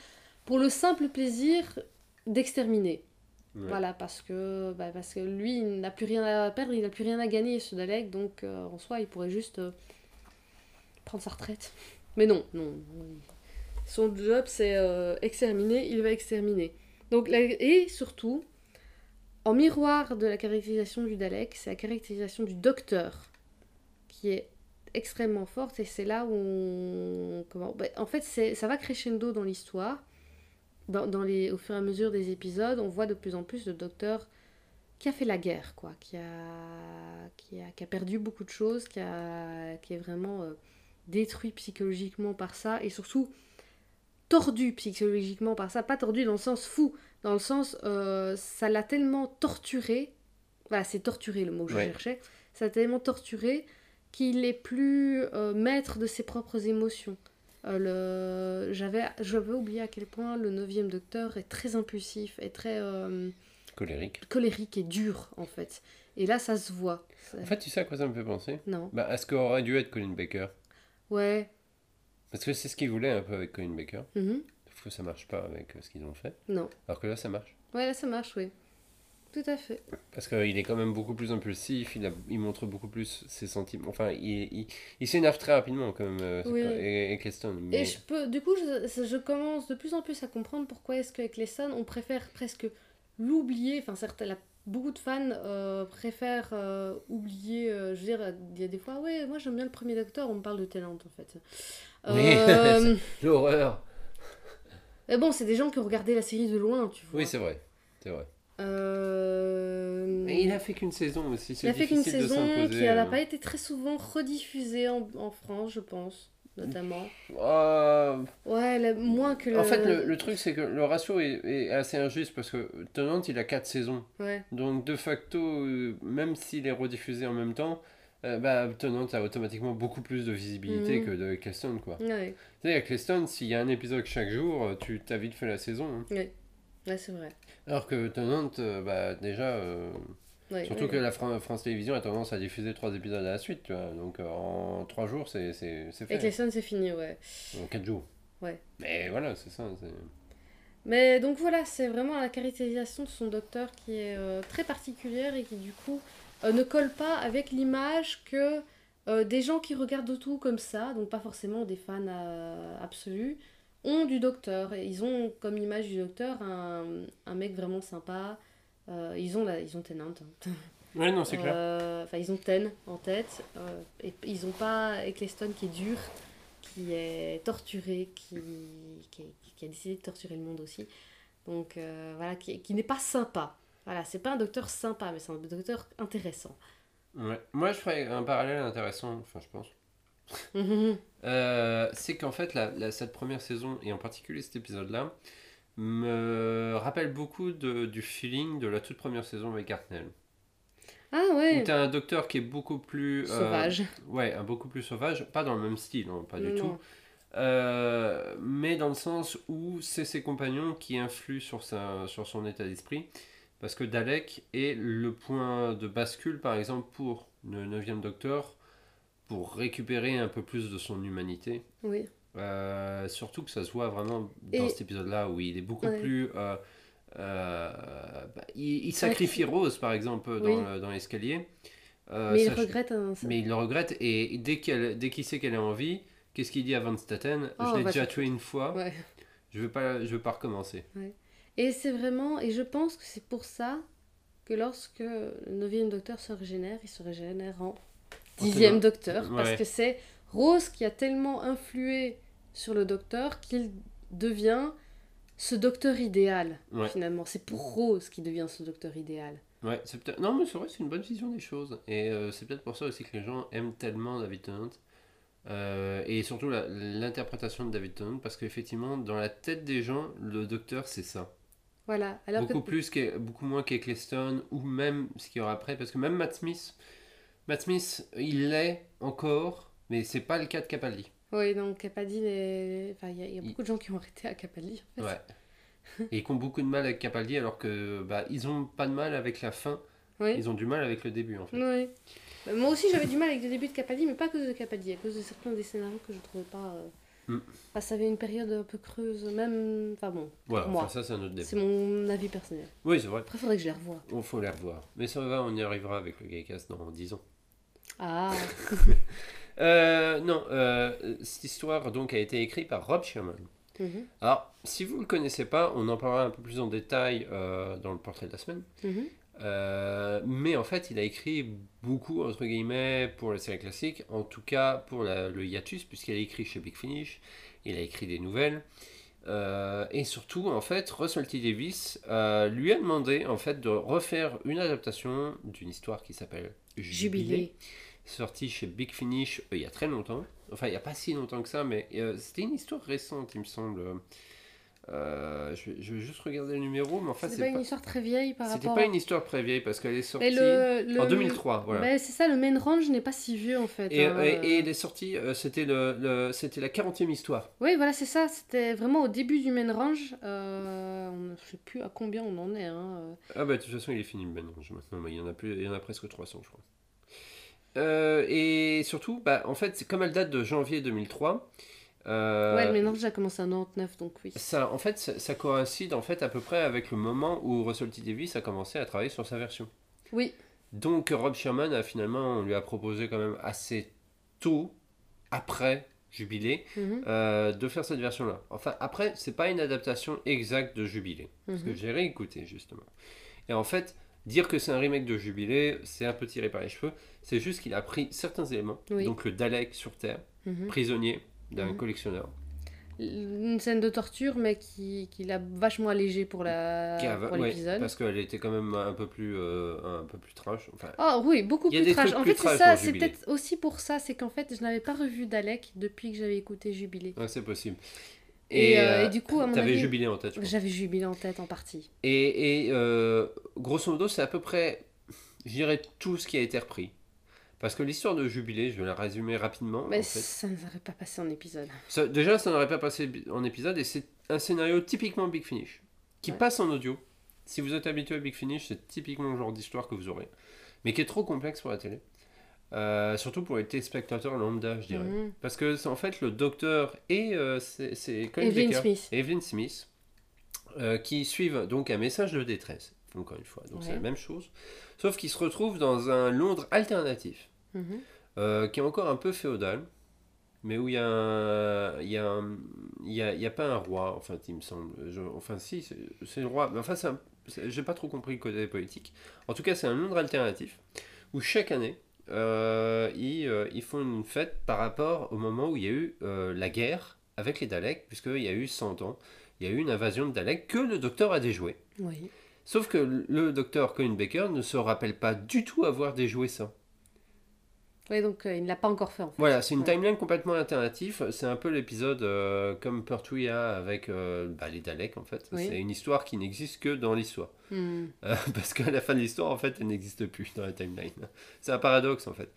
pour le simple plaisir d'exterminer. Ouais. Voilà, parce que lui, il n'a plus rien à perdre, il n'a plus rien à gagner, ce Dalek, donc en soi, il pourrait juste prendre sa retraite. Mais non. Son job, c'est exterminer, il va exterminer. Donc, et surtout, en miroir de la caractérisation du Dalek, c'est la caractérisation du docteur, qui est extrêmement forte, et c'est là où en fait, ça va crescendo dans l'histoire. Au fur et à mesure des épisodes, on voit de plus en plus le docteur qui a fait la guerre, quoi, qui a perdu beaucoup de choses, qui est vraiment détruit psychologiquement par ça, et surtout tordu psychologiquement par ça, pas tordu dans le sens fou, dans le sens ça l'a tellement torturé, voilà, c'est torturé le mot que je cherchais, ça l'a tellement torturé qu'il est plus maître de ses propres émotions. J'avais oublié à quel point le 9e docteur est très impulsif, est très Colérique. Colérique et dur, en fait. Et là, ça se voit. Ça... En fait, tu sais à quoi ça me fait penser ? Non. Bah, à ce qu'aurait dû être Colin Baker. Ouais. Parce que c'est ce qu'il voulait un peu avec Colin Baker. Mm-hmm. Sauf que ça marche pas avec ce qu'ils ont fait. Non. Alors que là, ça marche. Ouais, là, ça marche, oui. Tout à fait. Parce qu'il est quand même beaucoup plus impulsif, il montre beaucoup plus ses sentiments. Enfin, il s'énerve très rapidement, quand même, oui. Eccleston. Mais... Et je peux, du coup, je commence de plus en plus à comprendre pourquoi est-ce qu'Eccleston, on préfère presque l'oublier. Enfin, beaucoup de fans préfèrent oublier. Je veux dire, il y a des fois, ouais, moi j'aime bien le premier Docteur, on me parle de Tennant, en fait. Oui, l'horreur. Mais bon, c'est des gens qui ont regardé la série de loin, tu vois. Oui, c'est vrai, c'est vrai. Et il a fait qu'une saison aussi. Il a fait qu'une saison qui n'a pas été très souvent rediffusée en France, je pense, notamment. Ouais, moins que. En fait, le truc, c'est que le ratio est assez injuste parce que Tennant, il a 4 saisons. Ouais. Donc, de facto, même s'il est rediffusé en même temps, Tennant a automatiquement beaucoup plus de visibilité que de Eccleston, quoi. Ouais. Tu sais, Eccleston, s'il y a un épisode chaque jour, tu t'as vite fait la saison. Hein. Ouais. Ouais, c'est vrai. Alors que Tennant, déjà, que la France Télévisions a tendance à diffuser 3 épisodes à la suite, tu vois. Donc en 3 jours, c'est fait. Eccleston, c'est fini, ouais. En 4 jours. Ouais. Mais voilà, c'est ça. Mais donc voilà, c'est vraiment la caractérisation de son Docteur qui est très particulière et qui du coup ne colle pas avec l'image que des gens qui regardent tout comme ça, donc pas forcément des fans absolus, ont du Docteur. Et ils ont comme image du Docteur un mec vraiment sympa. Ils ont Tennant. Ouais, non, c'est clair. Enfin, ils ont Ten en tête. Et ils ont pas Eccleston qui est dur, qui est torturé, qui a décidé de torturer le monde aussi. Donc voilà, qui n'est pas sympa. Voilà, c'est pas un Docteur sympa, mais c'est un Docteur intéressant. Ouais. Moi, je ferais un parallèle intéressant, enfin, je pense. C'est qu'en fait cette première saison et en particulier cet épisode là me rappelle beaucoup du feeling de la toute première saison avec Cartmel. Ah ouais. Où t'as un Docteur qui est beaucoup plus sauvage. Ouais, un beaucoup plus sauvage, pas dans le même style, non, pas du tout, mais dans le sens où c'est ses compagnons qui influent sur son état d'esprit, parce que Dalek est le point de bascule par exemple pour le 9e Docteur, pour récupérer un peu plus de son humanité. Oui. Surtout que ça se voit vraiment dans cet épisode-là où il est beaucoup plus... il sacrifie Rose, par exemple, dans l'escalier. Mais il regrette. Mais il le regrette, et dès qu'il sait qu'elle est en vie, qu'est-ce qu'il dit à Van Staten ? Je l'ai déjà tué une fois, je veux pas recommencer. Ouais. Et c'est vraiment... Et je pense que c'est pour ça que lorsque le 9e Docteur se régénère, il se régénère en... 10e Docteur, parce que c'est Rose qui a tellement influé sur le Docteur qu'il devient ce Docteur idéal, finalement. C'est pour Rose qui devient ce Docteur idéal. Ouais, c'est peut-être... Non, mais c'est vrai, c'est une bonne vision des choses. Et c'est peut-être pour ça aussi que les gens aiment tellement David Tennant. Et surtout l'interprétation de David Tennant, parce qu'effectivement, dans la tête des gens, le Docteur, c'est ça. Voilà. Alors beaucoup moins qu'Eccleston, ou même ce qu'il y aura après, parce que même Matt Smith, il l'est encore, mais c'est pas le cas de Capaldi. Oui, donc Capaldi, il y a beaucoup de gens qui ont arrêté à Capaldi, en fait. Ouais. Et qui ont beaucoup de mal avec Capaldi, alors que ils ont pas de mal avec la fin. Oui. Ils ont du mal avec le début, en fait. Oui. Bah, moi aussi, j'avais du mal avec le début de Capaldi, mais pas à cause de Capaldi, à cause de certains des scénarios que je trouvais pas. Enfin, ça avait une période un peu creuse, même. Enfin bon. Voilà, moi. Enfin, ça, c'est un autre débat. C'est mon avis personnel. Oui, c'est vrai. Après, faudrait que je les revoie. Il faut les revoir. Mais ça va, on y arrivera avec le Gaycast dans 10 ans. Ah. Cette histoire donc a été écrite par Rob Shearman. Mm-hmm. Alors, si vous le connaissez pas, on en parlera un peu plus en détail dans le portrait de la semaine. Mm-hmm. Mais en fait, il a écrit beaucoup entre guillemets pour la série classique, en tout cas pour le hiatus, puisqu'il a écrit chez Big Finish, il a écrit des nouvelles, et surtout en fait, Russell T Davies lui a demandé en fait de refaire une adaptation d'une histoire qui s'appelle Jubilé, sorti chez Big Finish il y a très longtemps, enfin il n'y a pas si longtemps que ça, mais c'était une histoire récente il me semble, Je vais juste regarder le numéro, mais en fait, c'est pas une histoire très vieille par rapport. C'était pas une histoire très vieille parce qu'elle est sortie en 2003. Voilà. Bah, c'est ça, le Main Range n'est pas si vieux en fait. Et, hein, et elle est sortie, c'était la 40e histoire. Oui, voilà, c'est ça. C'était vraiment au début du Main Range. Je sais plus à combien on en est. Hein. Ah, bah de toute façon, il est fini le Main Range maintenant. Il y en a presque 300, je crois. Et surtout, bah, en fait, comme elle date de janvier 2003. Ouais, mais non, j'ai commencé en 99, donc oui. Ça, en fait, ça coïncide en fait à peu près avec le moment où Russell T Davies a commencé à travailler sur sa version. Oui. Donc Rob Shearman a finalement, on lui a proposé quand même assez tôt, après Jubilé, de faire cette version-là. Enfin, après, c'est pas une adaptation exacte de Jubilé, parce que j'ai réécouté justement. Et en fait, dire que c'est un remake de Jubilé, c'est un peu tiré par les cheveux. C'est juste qu'il a pris certains éléments, donc le Dalek sur Terre, prisonnier. D'un collectionneur. Une scène de torture, mais qui l'a vachement allégée pour l'épisode. Parce qu'elle était quand même un peu plus trash. Enfin, ah oui, beaucoup plus trash. En fait, c'est ça, c'est peut-être aussi pour ça, c'est qu'en fait, je n'avais pas revu Dalek depuis que j'avais écouté Jubilé. Ouais, c'est possible. Et du coup, à mon avis... T'avais Jubilé en tête, je crois. J'avais Jubilé en tête, en partie. Et grosso modo, c'est à peu près, je dirais, tout ce qui a été repris. Parce que l'histoire de Jubilé, je vais la résumer rapidement. Mais en fait, ça n'aurait pas passé en épisode. Déjà, ça n'aurait pas passé en épisode, et c'est un scénario typiquement Big Finish, qui passe en audio. Si vous êtes habitué à Big Finish, c'est typiquement le genre d'histoire que vous aurez, mais qui est trop complexe pour la télé. Surtout pour les téléspectateurs lambda, je dirais. Parce que, en fait, le docteur et Evelyn Smith, qui suivent donc un message de détresse, encore une fois. Donc c'est la même chose. Sauf qu'ils se retrouvent dans un Londres alternatif. Qui est encore un peu féodal, mais où il y a pas un roi, en fait, il me semble. Enfin, si, c'est le roi. Mais enfin, j'ai pas trop compris le côté politique. En tout cas, c'est un Londres alternatif où chaque année, ils font une fête par rapport au moment où il y a eu la guerre avec les Daleks, puisqu'il y a eu 100 ans, il y a eu une invasion de Daleks que le docteur a déjouée. Oui. Sauf que le docteur Colin Baker ne se rappelle pas du tout avoir déjoué ça. Oui, donc il ne l'a pas encore fait en fait. Voilà, c'est une timeline complètement alternative. C'est un peu l'épisode comme Pertwee avec les Daleks en fait. Oui. C'est une histoire qui n'existe que dans l'histoire. Parce qu'à la fin de l'histoire, en fait, elle n'existe plus dans la timeline. C'est un paradoxe en fait.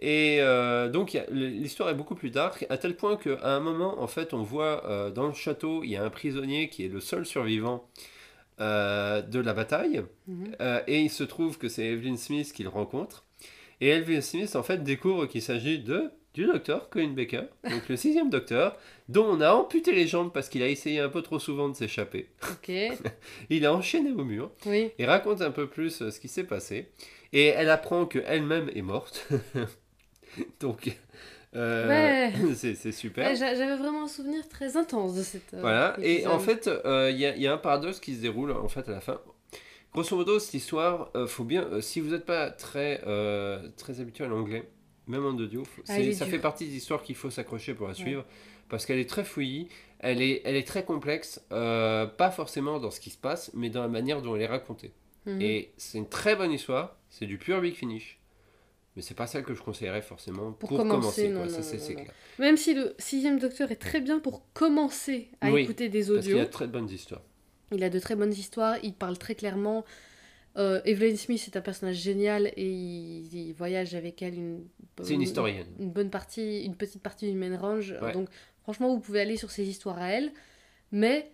Et donc l'histoire est beaucoup plus dark, à tel point qu'à un moment, en fait, on voit dans le château, il y a un prisonnier qui est le seul survivant de la bataille. Et il se trouve que c'est Evelyn Smith qu'il rencontre. Et Evelyn Smith, en fait, découvre qu'il s'agit du docteur Colin Baker, donc le 6e docteur, dont on a amputé les jambes parce qu'il a essayé un peu trop souvent de s'échapper. Okay. Il a enchaîné au mur. Oui. Et raconte un peu plus ce qui s'est passé. Et elle apprend qu'elle-même est morte. Donc... c'est super. Ouais, j'avais vraiment un souvenir très intense de cette voilà épisode. Et en fait il y a un paradoxe qui se déroule en fait à la fin. Grosso modo, cette histoire faut bien si vous n'êtes pas très habitué à l'anglais, même en audio, ça fait partie des histoires qu'il faut s'accrocher pour la suivre, parce qu'elle est très fouillie, elle est très complexe, pas forcément dans ce qui se passe, mais dans la manière dont elle est racontée. Et c'est une très bonne histoire, c'est du pur Big Finish. Mais c'est pas celle que je conseillerais forcément pour commencer. Non, quoi. Non, clair. Même si le 6e Docteur est très bien pour commencer à écouter des audios. Parce qu'il a de très bonnes histoires. Il a de très bonnes histoires, il parle très clairement. Evelyn Smith est un personnage génial et il voyage avec elle c'est une historienne. Une petite partie du Main Range. Ouais. Donc franchement, vous pouvez aller sur ses histoires à elle. Mais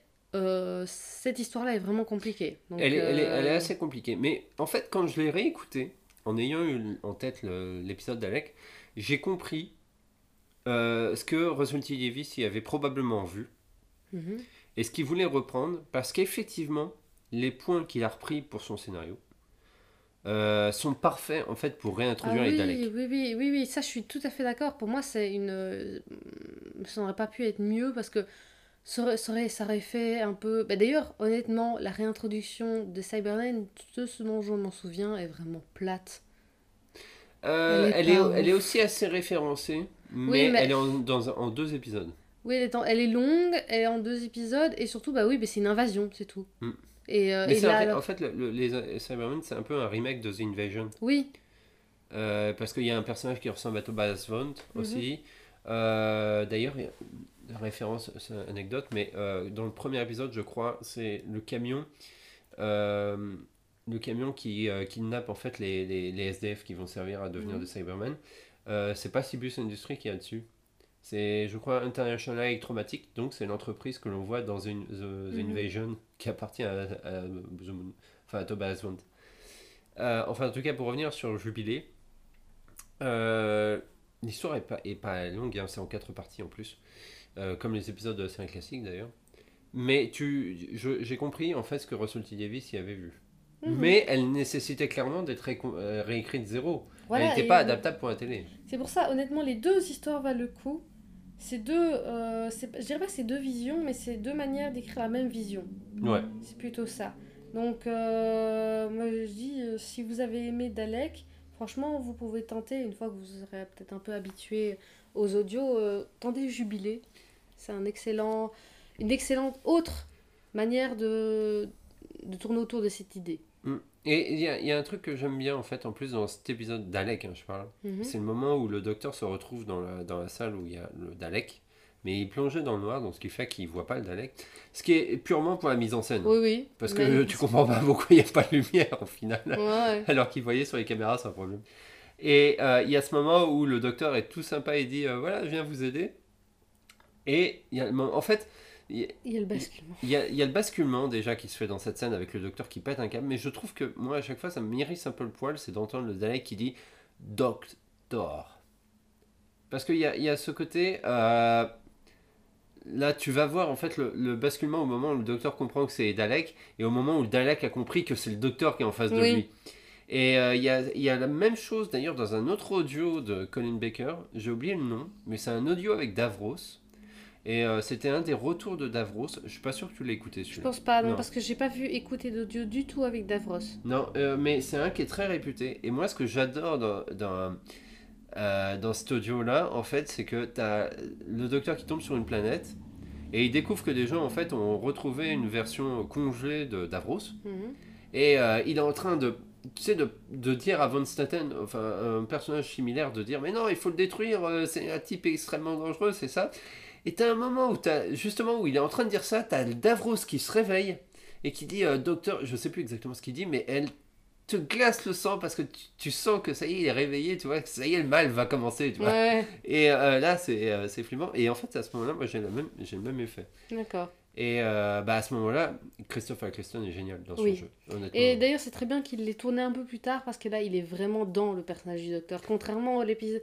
cette histoire-là est vraiment compliquée. Donc, elle est assez compliquée. Mais en fait, quand je l'ai réécoutée, en ayant eu en tête l'épisode d'Alec, j'ai compris ce que Russell T Davies y avait probablement vu et ce qu'il voulait reprendre, parce qu'effectivement, les points qu'il a repris pour son scénario sont parfaits en fait pour réintroduire les Daleks. Oui, ça je suis tout à fait d'accord. Pour moi, ça n'aurait pas pu être mieux, parce que ça aurait fait un peu... Bah, d'ailleurs, honnêtement, la réintroduction de Cyberlane, de ce dont je m'en souviens, est vraiment plate. Elle est aussi assez référencée, mais elle est en 2 épisodes. Oui, elle est longue, elle est en 2 épisodes, et surtout, c'est une invasion, c'est tout. En fait, Cyberlane, c'est un peu un remake de The Invasion. Oui. Parce qu'il y a un personnage qui ressemble à Tobias Vaughn aussi. D'ailleurs, référence, c'est une anecdote, mais dans le premier épisode, je crois, c'est le camion qui kidnappe en fait les SDF qui vont servir à devenir des Cybermen. C'est pas Cibus Industries qui est là-dessus. C'est, je crois, International Electromatic, donc c'est l'entreprise que l'on voit dans The Invasion, qui appartient à Tobias Wand. Enfin, en tout cas, pour revenir sur Jubilé, l'histoire est pas longue, hein, c'est en 4 parties en plus, comme les épisodes de la série classique d'ailleurs. Mais j'ai compris en fait ce que Russell T Davies y avait vu. Mais elle nécessitait clairement d'être réécrite de zéro. Voilà, elle n'était pas adaptable pour la télé. C'est pour ça, honnêtement, les deux histoires valent le coup. C'est deux, je dirais pas que c'est deux visions, mais c'est deux manières d'écrire la même vision. Ouais. C'est plutôt ça. Donc, moi je dis, si vous avez aimé Dalek, franchement, vous pouvez tenter, une fois que vous serez peut-être un peu habitué aux audios, tentez Jubilé. C'est une excellente autre manière de tourner autour de cette idée. Et il y a un truc que j'aime bien en fait en plus dans cet épisode Dalek, hein, je parle. C'est le moment où le docteur se retrouve dans la salle où il y a le Dalek, mais il est plongé dans le noir, donc ce qui fait qu'il voit pas le Dalek, ce qui est purement pour la mise en scène. Oui. Parce que tu comprends pas pourquoi il n'y a pas de lumière au final, alors qu'il voyait sur les caméras, c'est un problème. Et il y a ce moment où le docteur est tout sympa et dit voilà, je viens vous aider. Et il y a le moment, en fait. Il y a le basculement. Il y a le basculement déjà qui se fait dans cette scène avec le docteur qui pète un câble, mais je trouve que moi à chaque fois ça m'irrisse un peu le poil, c'est d'entendre le Dalek qui dit Doctor. Parce qu'il y a ce côté. Là tu vas voir en fait le basculement au moment où le docteur comprend que c'est Dalek et au moment où le Dalek a compris que c'est le docteur qui est en face de lui. Et il y a la même chose d'ailleurs dans un autre audio de Colin Baker, j'ai oublié le nom, mais c'est un audio avec Davros. Et c'était un des retours de Davros. Je suis pas sûr que tu l'as écouté celui-là. Je pense pas, non. Parce que j'ai pas écouté d'audio du tout avec Davros. Non, mais c'est un qui est très réputé. Et moi, ce que j'adore dans cet audio-là, en fait, c'est que t'as le docteur qui tombe sur une planète et il découvre que des gens, en fait, ont retrouvé une version congelée de Davros. Et il est en train de... Tu sais, de dire à Von Staten, enfin, un personnage similaire, de dire « Mais non, il faut le détruire, c'est un type extrêmement dangereux, c'est ça ?» Et t'as un moment où justement où il est en train de dire ça, t'as Davros qui se réveille et qui dit docteur, je sais plus exactement ce qu'il dit, mais elle te glace le sang parce que tu sens que ça y est, il est réveillé, tu vois, que ça y est, le mal va commencer, tu vois. Ouais. Et là, c'est flippant. Et en fait, à ce moment-là, moi, j'ai le même effet. D'accord. Et à ce moment-là, Christopher Eccleston est génial dans son jeu, honnêtement. Et d'ailleurs, c'est très bien qu'il l'ait tourné un peu plus tard, parce que là, il est vraiment dans le personnage du docteur. Contrairement à l'épisode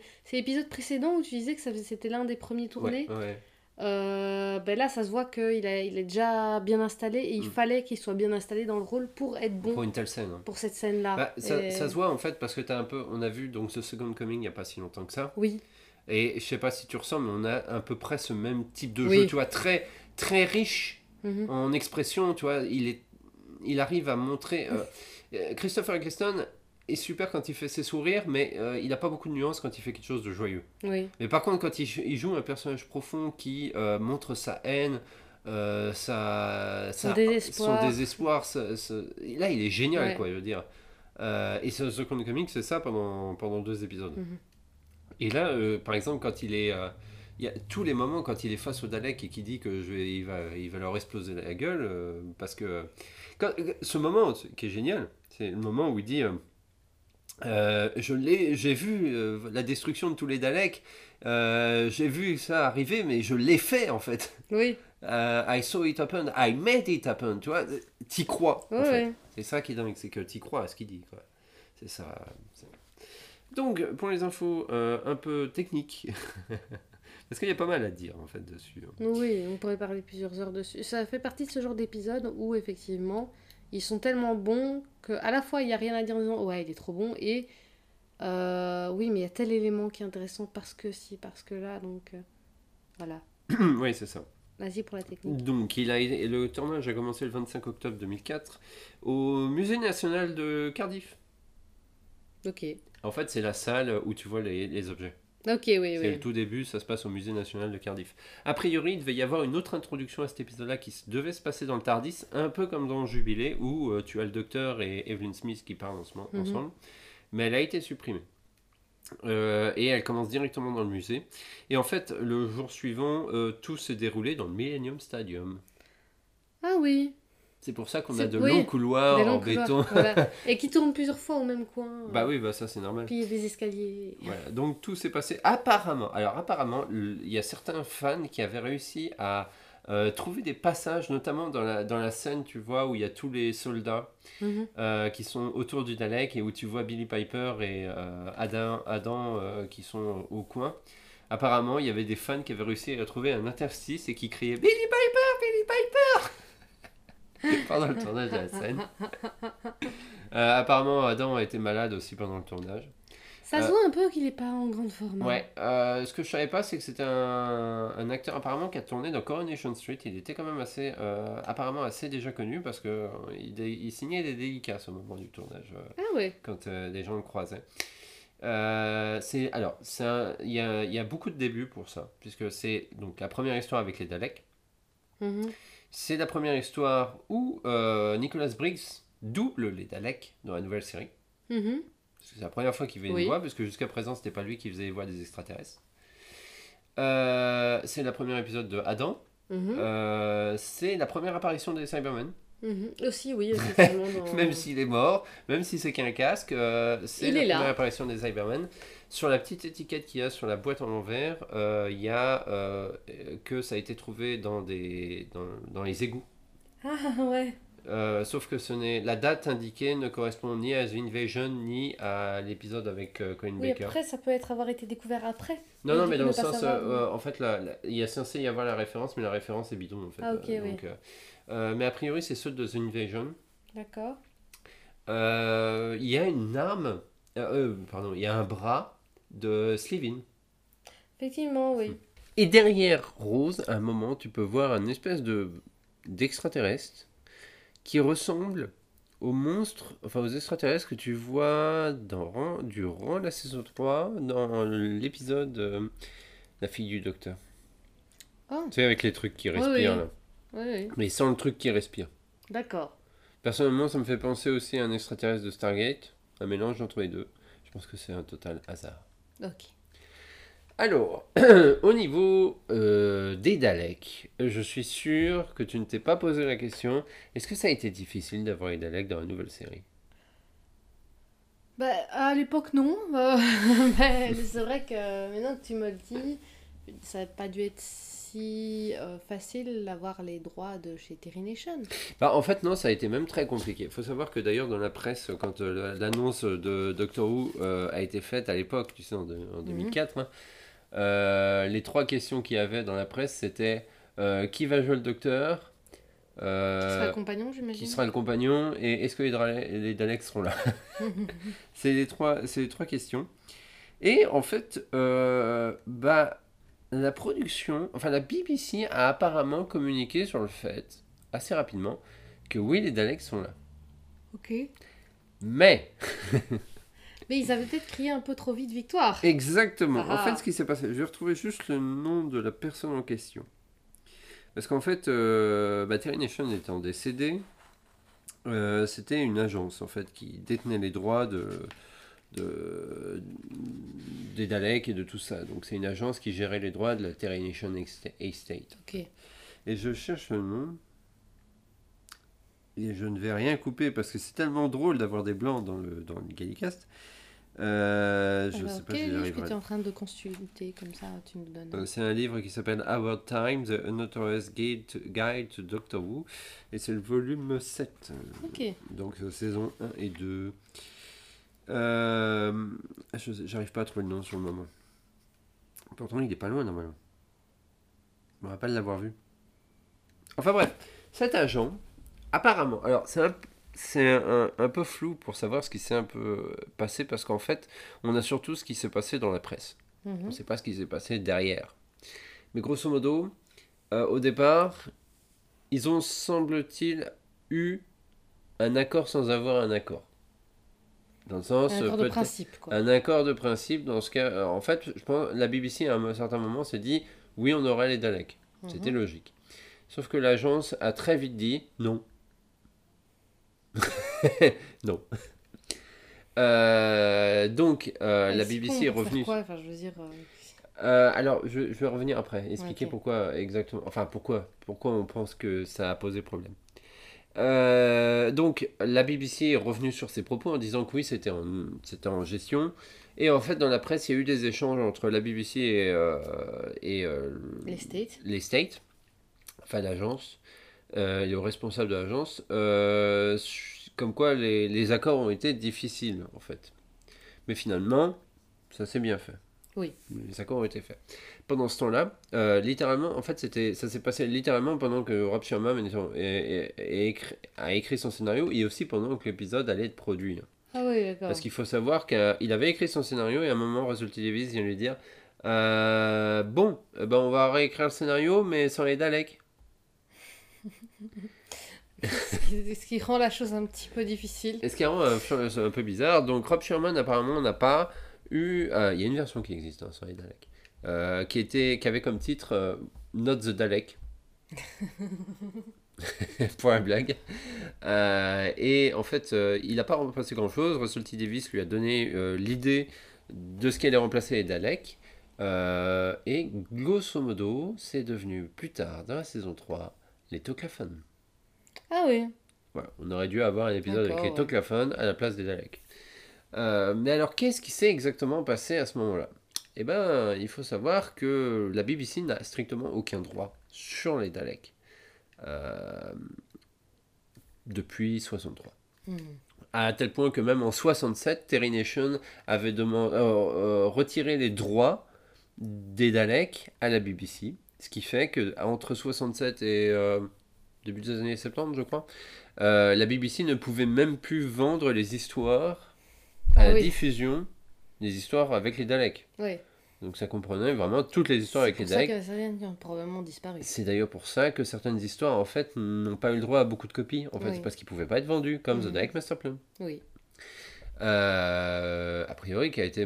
précédent où tu disais que c'était l'un des premiers tournés. Ouais. Là, ça se voit qu'il est déjà bien installé et il fallait qu'il soit bien installé dans le rôle pour être bon. Pour une telle scène. Hein. Pour cette scène-là. Ça se voit en fait parce que t'as un peu. On a vu donc The Second Coming il n'y a pas si longtemps que ça. Oui. Et je sais pas si tu ressens, mais on a à peu près ce même type de jeu, tu vois, très, très riche en expression, tu vois. Il arrive à montrer. Christopher Eccleston est super quand il fait ses sourires, mais il a pas beaucoup de nuances quand il fait quelque chose de joyeux. Oui. Mais par contre, quand il joue un personnage profond qui montre sa haine, son désespoir, là il est génial, quoi, je veux dire. Et The Second Coming, c'est ça pendant 2 épisodes. Et là, par exemple, quand il est... Il y a tous les moments quand il est face au Dalek et qu'il dit qu'il va leur exploser la gueule, parce que... ce moment qui est génial, c'est le moment où il dit... j'ai vu la destruction de tous les Daleks, j'ai vu ça arriver, mais je l'ai fait en fait. Oui. I saw it happen, I made it happen, tu vois, t'y crois. Oui, en fait. Oui. C'est ça qui est dingue, c'est que t'y crois à ce qu'il dit, quoi. C'est ça. Donc, pour les infos un peu techniques, parce qu'il y a pas mal à dire en fait dessus. Oui, on pourrait parler plusieurs heures dessus. Ça fait partie de ce genre d'épisode où effectivement, ils sont tellement bons qu'à la fois il n'y a rien à dire en disant oh, « ouais, il est trop bon » et « oui, mais il y a tel élément qui est intéressant parce que si, parce que là, donc voilà. » Oui, c'est ça. Vas-y pour la technique. Donc, le tournage a commencé le 25 octobre 2004 au Musée National de Cardiff. Ok. En fait, c'est la salle où tu vois les objets. Ok, oui, oui. C'est le tout début, ça se passe au Musée National de Cardiff. A priori, il devait y avoir une autre introduction à cet épisode-là qui devait se passer dans le TARDIS, un peu comme dans Jubilé, où tu as le docteur et Evelyn Smith qui parlent ensemble, mais elle a été supprimée. Et elle commence directement dans le musée. Et en fait, le jour suivant, tout se déroulait dans le Millennium Stadium. Ah oui. C'est pour ça qu'on a de longs couloirs en béton. Voilà. Et qui tournent plusieurs fois au même coin. Bah oui, bah ça c'est normal. Puis il y a des escaliers. Voilà. Donc tout s'est passé apparemment. Alors apparemment, il y a certains fans qui avaient réussi à trouver des passages, notamment dans la scène, tu vois, où il y a tous les soldats qui sont autour du Dalek et où tu vois Billy Piper et Adam qui sont au coin. Apparemment, il y avait des fans qui avaient réussi à trouver un interstice et qui criaient « Billy Piper, Billy Piper !» pendant le tournage de la scène. Apparemment, Adam a été malade aussi pendant le tournage. Ça se voit un peu qu'il n'est pas en grande forme. Ouais. Ce que je ne savais pas, c'est que c'était un acteur apparemment qui a tourné dans Coronation Street. Il était quand même assez, apparemment assez déjà connu parce qu'il signait des dédicaces au moment du tournage. Ah ouais. Quand les gens le croisaient. Il y a beaucoup de débuts pour ça, puisque c'est donc la première histoire avec les Daleks. C'est la première histoire où Nicholas Briggs double les Daleks dans la nouvelle série. Parce que c'est la première fois qu'il fait une voix, parce que jusqu'à présent, c'était pas lui qui faisait les voix des extraterrestres. C'est le premier épisode de Adam. C'est la première apparition des Cybermen. Aussi, oui, effectivement. Dans... même s'il est mort, même si c'est qu'un casque, c'est la première apparition des Cybermen. Sur la petite étiquette qu'il y a sur la boîte en l'envers, il y a que ça a été trouvé dans les égouts. Ah ouais. Sauf que la date indiquée ne correspond ni à The Invasion ni à l'épisode avec Colin Baker. Après, ça peut avoir été découvert après. Non, mais dans le sens, en fait, il y a censé y avoir la référence, mais la référence est bidon en fait. Ah ok, donc, mais a priori, c'est ceux de The Invasion. D'accord. Il y a une arme, pardon, il y a un bras de Slevin. Effectivement, oui. Et derrière Rose, à un moment, tu peux voir une espèce d'extraterrestre qui ressemble aux monstres, enfin aux extraterrestres que tu vois durant la saison 3, dans l'épisode La fille du docteur. Oh. Tu sais, avec les trucs qui respirent, là. Mais sans le truc qui respire. D'accord. Personnellement, ça me fait penser aussi à un extraterrestre de Stargate, un mélange entre les deux. Je pense que c'est un total hasard. Ok. Alors, au niveau des Daleks, je suis sûr que tu ne t'es pas posé la question, est-ce que ça a été difficile d'avoir les Daleks dans la nouvelle série? Bah, à l'époque, non. C'est vrai que maintenant que tu me le dis, ça n'a pas dû être si facile d'avoir les droits de chez Terry Nation. Bah, en fait, non, ça a été même très compliqué. Il faut savoir que d'ailleurs, dans la presse, quand l'annonce de Doctor Who a été faite à l'époque, tu sais, en 2004... les trois questions qu'il y avait dans la presse, c'était qui va jouer le docteur, qui sera le compagnon, j'imagine, et est-ce que les Daleks seront là. C'est les trois questions. Et en fait, la production, enfin la BBC a apparemment communiqué sur le fait assez rapidement que oui, les Daleks sont là. Ok. Mais mais ils avaient peut-être crié un peu trop vite victoire. Exactement. Ah. En fait, ce qui s'est passé, je vais retrouver juste le nom de la personne en question. Parce qu'en fait, Terry Nation étant décédé, c'était une agence en fait, qui détenait les droits des Daleks et de tout ça. Donc c'est une agence qui gérait les droits de la Terry Nation Estate. Okay. Et je cherche le nom. Et je ne vais rien couper parce que c'est tellement drôle d'avoir des blancs dans le Gallicast. Quel livre que tu es en train de consulter comme ça, tu nous donnes. C'est un livre qui s'appelle Our Time, The Unauthorized Guide to Doctor Who. Et c'est le volume 7. Okay. Donc saison 1 et 2. J'arrive pas à trouver le nom sur le moment. Pourtant, il est pas loin normalement. Je me rappelle l'avoir vu. Enfin bref, cet agent. Apparemment, alors c'est un peu flou pour savoir ce qui s'est un peu passé parce qu'en fait, on a surtout ce qui s'est passé dans la presse. On ne sait pas ce qui s'est passé derrière. Mais grosso modo, au départ, ils ont, semble-t-il, eu un accord sans avoir un accord. Dans le sens, un accord de principe, quoi. Un accord de principe, dans ce cas, alors, en fait, je pense, la BBC à un certain moment s'est dit, oui, on aurait les Daleks. C'était logique. Sauf que l'agence a très vite dit, non. La BBC est revenue. Pourquoi enfin, je veux dire. Alors, je vais revenir après, expliquer pourquoi exactement. Enfin, pourquoi on pense que ça a posé problème. Donc, la BBC est revenue sur ses propos en disant que oui, c'était en gestion. Et en fait, dans la presse, il y a eu des échanges entre la BBC et les States, enfin l'agence, le responsable de l'agence, comme quoi les accords ont été difficiles, en fait. Mais finalement, ça s'est bien fait. Oui. Les accords ont été faits. Pendant ce temps-là, littéralement, en fait, ça s'est passé littéralement pendant que Rob Shearman a écrit son scénario et aussi pendant que l'épisode allait être produit. Ah oui, d'accord. Parce qu'il faut savoir qu'il avait écrit son scénario et à un moment, Russell T Davies vient lui dire bon, ben on va réécrire le scénario, mais sans les Daleks. Ce qui rend la chose un petit peu difficile. Et ce qui rend un peu bizarre. Donc, Rob Shearman, apparemment, n'a pas. Il y a une version qui existe sur les Daleks, qui avait comme titre Not the Dalek, pour la blague. Et en fait, il n'a pas remplacé grand-chose. Russell T Davies lui a donné l'idée de ce qu'elle a remplacé les Daleks. Et grosso modo, c'est devenu plus tard, dans la saison 3, les Toclafanes. Ah oui. Voilà, on aurait dû avoir un épisode avec les Toclafanes à la place des Daleks. Mais alors, qu'est-ce qui s'est exactement passé à ce moment-là? Eh ben, il faut savoir que la BBC n'a strictement aucun droit sur les Daleks depuis 1963. Mmh. À tel point que même en 1967, Terry Nation avait retiré les droits des Daleks à la BBC. Ce qui fait qu'entre 1967 et début des années 70, je crois, la BBC ne pouvait même plus vendre les histoires à la diffusion des histoires avec les Daleks. Oui. Donc ça comprenait vraiment toutes les histoires avec les Daleks. C'est pour ça que certaines ont probablement disparu. C'est d'ailleurs pour ça que certaines histoires, en fait, n'ont pas eu le droit à beaucoup de copies. En fait, c'est parce qu'ils ne pouvaient pas être vendus, comme The Dalek Master Plan. Oui. A priori, qui a été,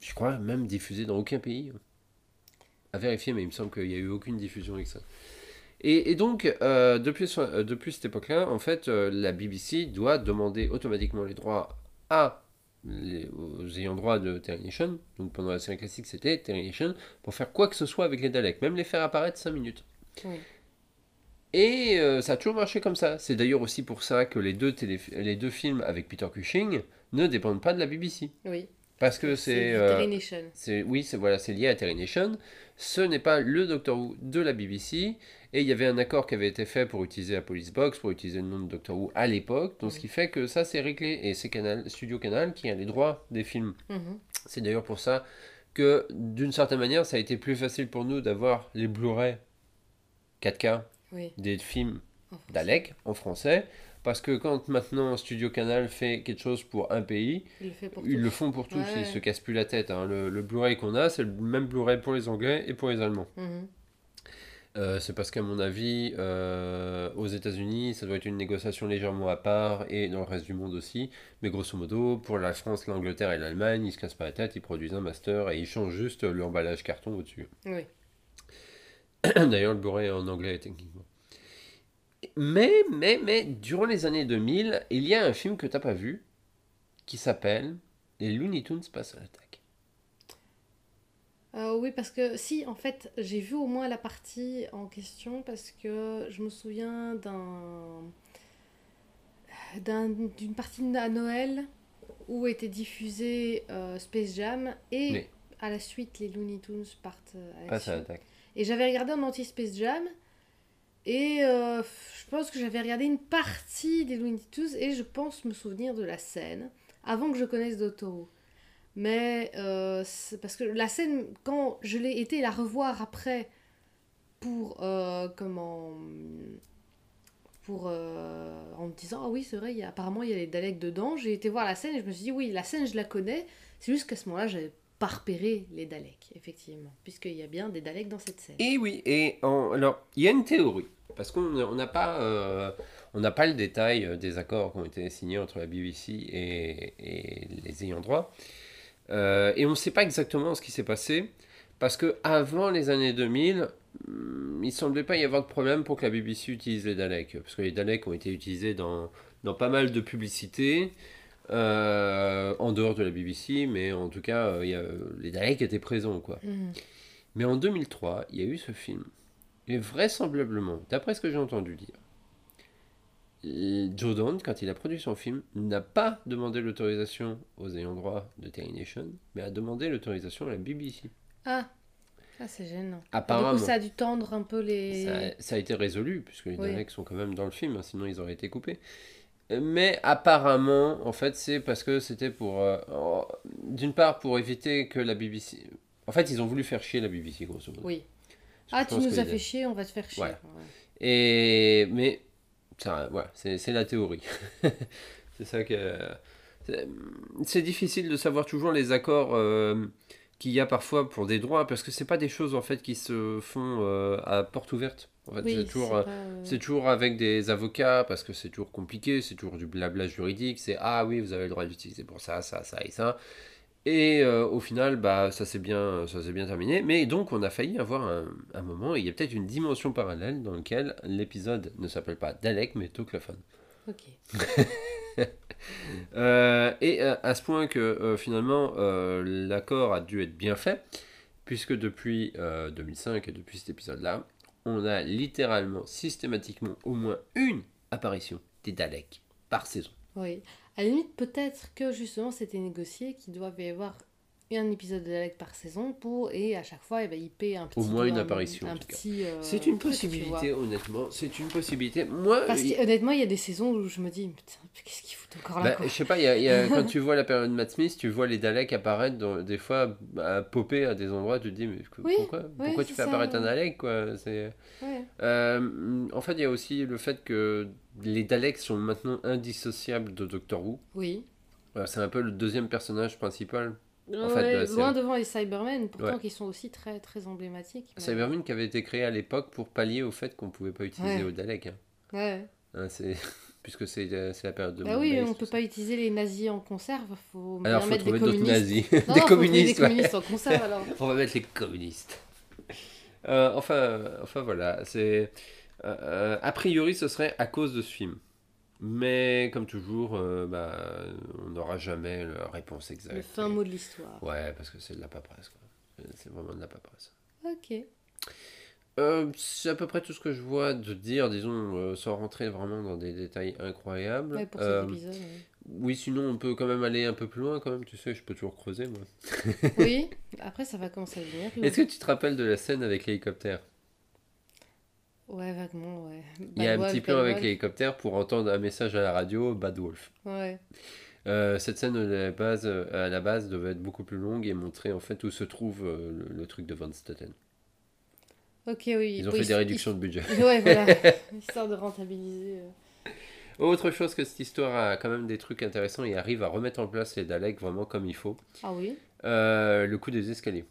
je crois, même diffusé dans aucun pays. À vérifier, mais il me semble qu'il n'y a eu aucune diffusion avec ça. Et donc, depuis cette époque-là, en fait, la BBC doit demander automatiquement les droits aux ayants droit de Terry Nation. Donc pendant la série classique, c'était Terry Nation pour faire quoi que ce soit avec les Daleks, même les faire apparaître 5 minutes. Oui. Et ça a toujours marché comme ça. C'est d'ailleurs aussi pour ça que les deux films avec Peter Cushing ne dépendent pas de la BBC. Oui. Parce que c'est Terry Nation. C'est lié à Terry Nation. Ce n'est pas le Doctor Who de la BBC. Et il y avait un accord qui avait été fait pour utiliser la Police Box, pour utiliser le nom de Doctor Who à l'époque. Donc, ce qui fait que ça, c'est réglé. Et c'est Studio Canal qui a les droits des films. Mm-hmm. C'est d'ailleurs pour ça que, d'une certaine manière, ça a été plus facile pour nous d'avoir les Blu-ray 4K des films Dalek en français. Parce que quand maintenant Studio Canal fait quelque chose pour un pays, ils le font pour tous, ils se cassent plus la tête. Hein. Le Blu-ray qu'on a, c'est le même Blu-ray pour les Anglais et pour les Allemands. Mm-hmm. C'est parce qu'à mon avis, aux États-Unis, ça doit être une négociation légèrement à part et dans le reste du monde aussi. Mais grosso modo, pour la France, l'Angleterre et l'Allemagne, ils se cassent pas la tête, ils produisent un master et ils changent juste l'emballage carton au-dessus. Oui. D'ailleurs, le Blu-ray est en anglais techniquement. Mais, durant les années 2000, il y a un film que t'as pas vu, qui s'appelle Les Looney Tunes passent à l'attaque. Oui, parce que si, en fait, j'ai vu au moins la partie en question, parce que je me souviens d'une partie à Noël où était diffusé Space Jam, et à la suite, les Looney Tunes partent à l'attaque. Et j'avais regardé en entier Space Jam. Et je pense que j'avais regardé une partie des Looney Tunes et je pense me souvenir de la scène avant que je connaisse Doctor Who. Mais c'est parce que la scène, quand je l'ai été la revoir après en me disant ah oui c'est vrai apparemment il y a les Daleks dedans, j'ai été voir la scène et je me suis dit oui la scène je la connais, c'est juste qu'à ce moment-là j'avais pas repéré les Daleks effectivement puisqu'il y a bien des Daleks dans cette scène. Et oui et alors il y a une théorie. Parce qu'on n'a pas, le détail des accords qui ont été signés entre la BBC et les ayants droit. Et on ne sait pas exactement ce qui s'est passé. Parce qu'avant les années 2000, il ne semblait pas y avoir de problème pour que la BBC utilise les Daleks. Parce que les Daleks ont été utilisés dans pas mal de publicités. en dehors de la BBC, mais en tout cas, les Daleks étaient présents, quoi. Mm. Mais en 2003, il y a eu ce film. Et vraisemblablement, d'après ce que j'ai entendu dire, Joe Dante, quand il a produit son film, n'a pas demandé l'autorisation aux ayants droit de Terry Nation, mais a demandé l'autorisation à la BBC. Ah, ah, c'est gênant. Apparemment. Du coup, ça a dû tendre un peu les... Ça a été résolu, puisque les Daleks sont quand même dans le film, hein, sinon ils auraient été coupés. Mais apparemment, en fait, c'est parce que c'était pour... d'une part, pour éviter que la BBC... En fait, ils ont voulu faire chier la BBC, grosso modo. Oui. Ah, tu nous as fait chier, on va te faire chier. Voilà. Ouais. Et... Mais... Ça, voilà, c'est la théorie. C'est ça que... C'est difficile de savoir toujours les accords qu'il y a parfois pour des droits, parce que c'est pas des choses en fait qui se font à porte ouverte. En fait, oui, c'est toujours avec des avocats, parce que c'est toujours compliqué, c'est toujours du blabla juridique, c'est « Ah oui, vous avez le droit d'utiliser pour ça, ça, ça et ça ». Et au final, bah, ça s'est bien terminé. Mais donc, on a failli avoir un moment, il y a peut-être une dimension parallèle dans laquelle l'épisode ne s'appelle pas Dalek, mais Toclafanes. Ok. Et à ce point que, finalement, l'accord a dû être bien fait, puisque depuis 2005 et depuis cet épisode-là, on a littéralement, systématiquement, au moins une apparition des Daleks par saison. Oui. À la limite, peut-être que justement c'était négocié qu'il doit y avoir un épisode de Dalek par saison pour, et à chaque fois, eh ben, il paie un petit... Au moins une apparition. Un petit, c'est une possibilité, honnêtement. C'est une possibilité. Moi, parce qu'honnêtement, il y a des saisons où je me dis, putain, qu'est-ce qu'il fout encore là, quoi. Je sais pas, quand tu vois la période de Matt Smith, tu vois les Daleks apparaître, des fois, popper à des endroits, tu te dis, mais pourquoi tu fais apparaître un Dalek, quoi, c'est... Ouais. En fait, il y a aussi le fait que les Daleks sont maintenant indissociables de Doctor Who. Oui. C'est un peu le deuxième personnage principal. En fait, loin devant les Cybermen, pourtant qui sont aussi très, très emblématiques. Mais... Cybermen qui avait été créé à l'époque pour pallier au fait qu'on ne pouvait pas utiliser aux Daleks. Hein. Ouais. Hein, puisque c'est la période de... Bah oui, on ne peut pas utiliser les nazis en conserve. Faut alors, il faut trouver d'autres nazis. Non, des communistes. Des communistes en conserve, alors. On va mettre les communistes. Enfin, voilà. C'est... a priori, ce serait à cause de ce film. Mais comme toujours, on n'aura jamais la réponse exacte. Le fin mot de l'histoire. Ouais, parce que c'est de la paperasse, quoi. C'est vraiment de la paperasse. Ok. C'est à peu près tout ce que je vois de dire, disons, sans rentrer vraiment dans des détails incroyables. Ouais, pour cet épisode, oui, sinon on peut quand même aller un peu plus loin, quand même. Tu sais, je peux toujours creuser, moi. Oui, après ça va commencer à venir. Est-ce que tu te rappelles de la scène avec l'hélicoptère ? Ouais, vaguement, ouais. Il y a un petit plan avec l'hélicoptère pour entendre un message à la radio, Bad Wolf. Ouais. Cette scène à la base devait être beaucoup plus longue et montrer en fait où se trouve le truc de Van Staten. Ok, oui. Ils ont fait des réductions de budget. Ouais, voilà. Histoire de rentabiliser. Autre chose que cette histoire a quand même des trucs intéressants et arrive à remettre en place les Daleks vraiment comme il faut. Ah oui. Le coup des escaliers.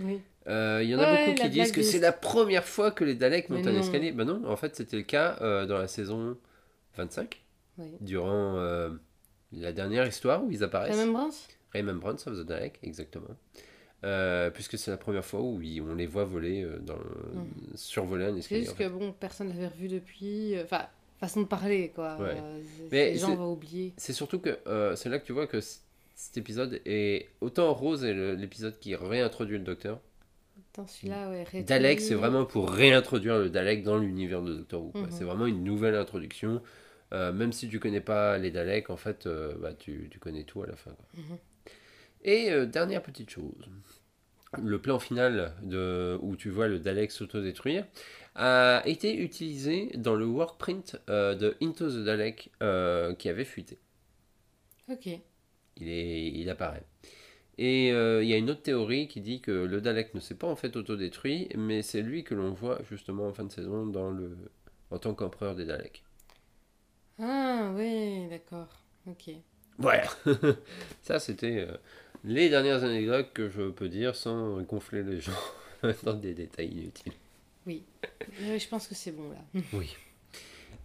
Oui. Il y en a beaucoup qui disent que c'est la première fois que les Daleks montent un escalier. Ben non, en fait, c'était le cas dans la saison 25, durant la dernière histoire où ils apparaissent. Remembrance of the Dalek, exactement. Puisque c'est la première fois où on les voit voler, survoler un escalier. C'est juste que personne l'avait revu depuis. Enfin, façon de parler, quoi. Ouais. Les gens vont oublier. C'est surtout que c'est là que tu vois que cet épisode est autant Rose est l'épisode qui réintroduit le Docteur. Dans celui-là, Dalek, c'est vraiment pour réintroduire le Dalek dans l'univers de Doctor Who. Mm-hmm. C'est vraiment une nouvelle introduction. Même si tu connais pas les Daleks, en fait, tu connais tout à la fin. Quoi. Mm-hmm. Et dernière petite chose, le plan final où tu vois le Dalek s'autodétruire a été utilisé dans le workprint de Into the Dalek qui avait fuité. Ok. Il apparaît. Et il y a une autre théorie qui dit que le Dalek ne s'est pas en fait autodétruit, mais c'est lui que l'on voit justement en fin de saison en tant qu'empereur des Daleks. Ah oui, d'accord, ok. Voilà. Ça c'était les dernières anecdotes que je peux dire sans gonfler les gens dans des détails inutiles. Oui, je pense que c'est bon là. Oui.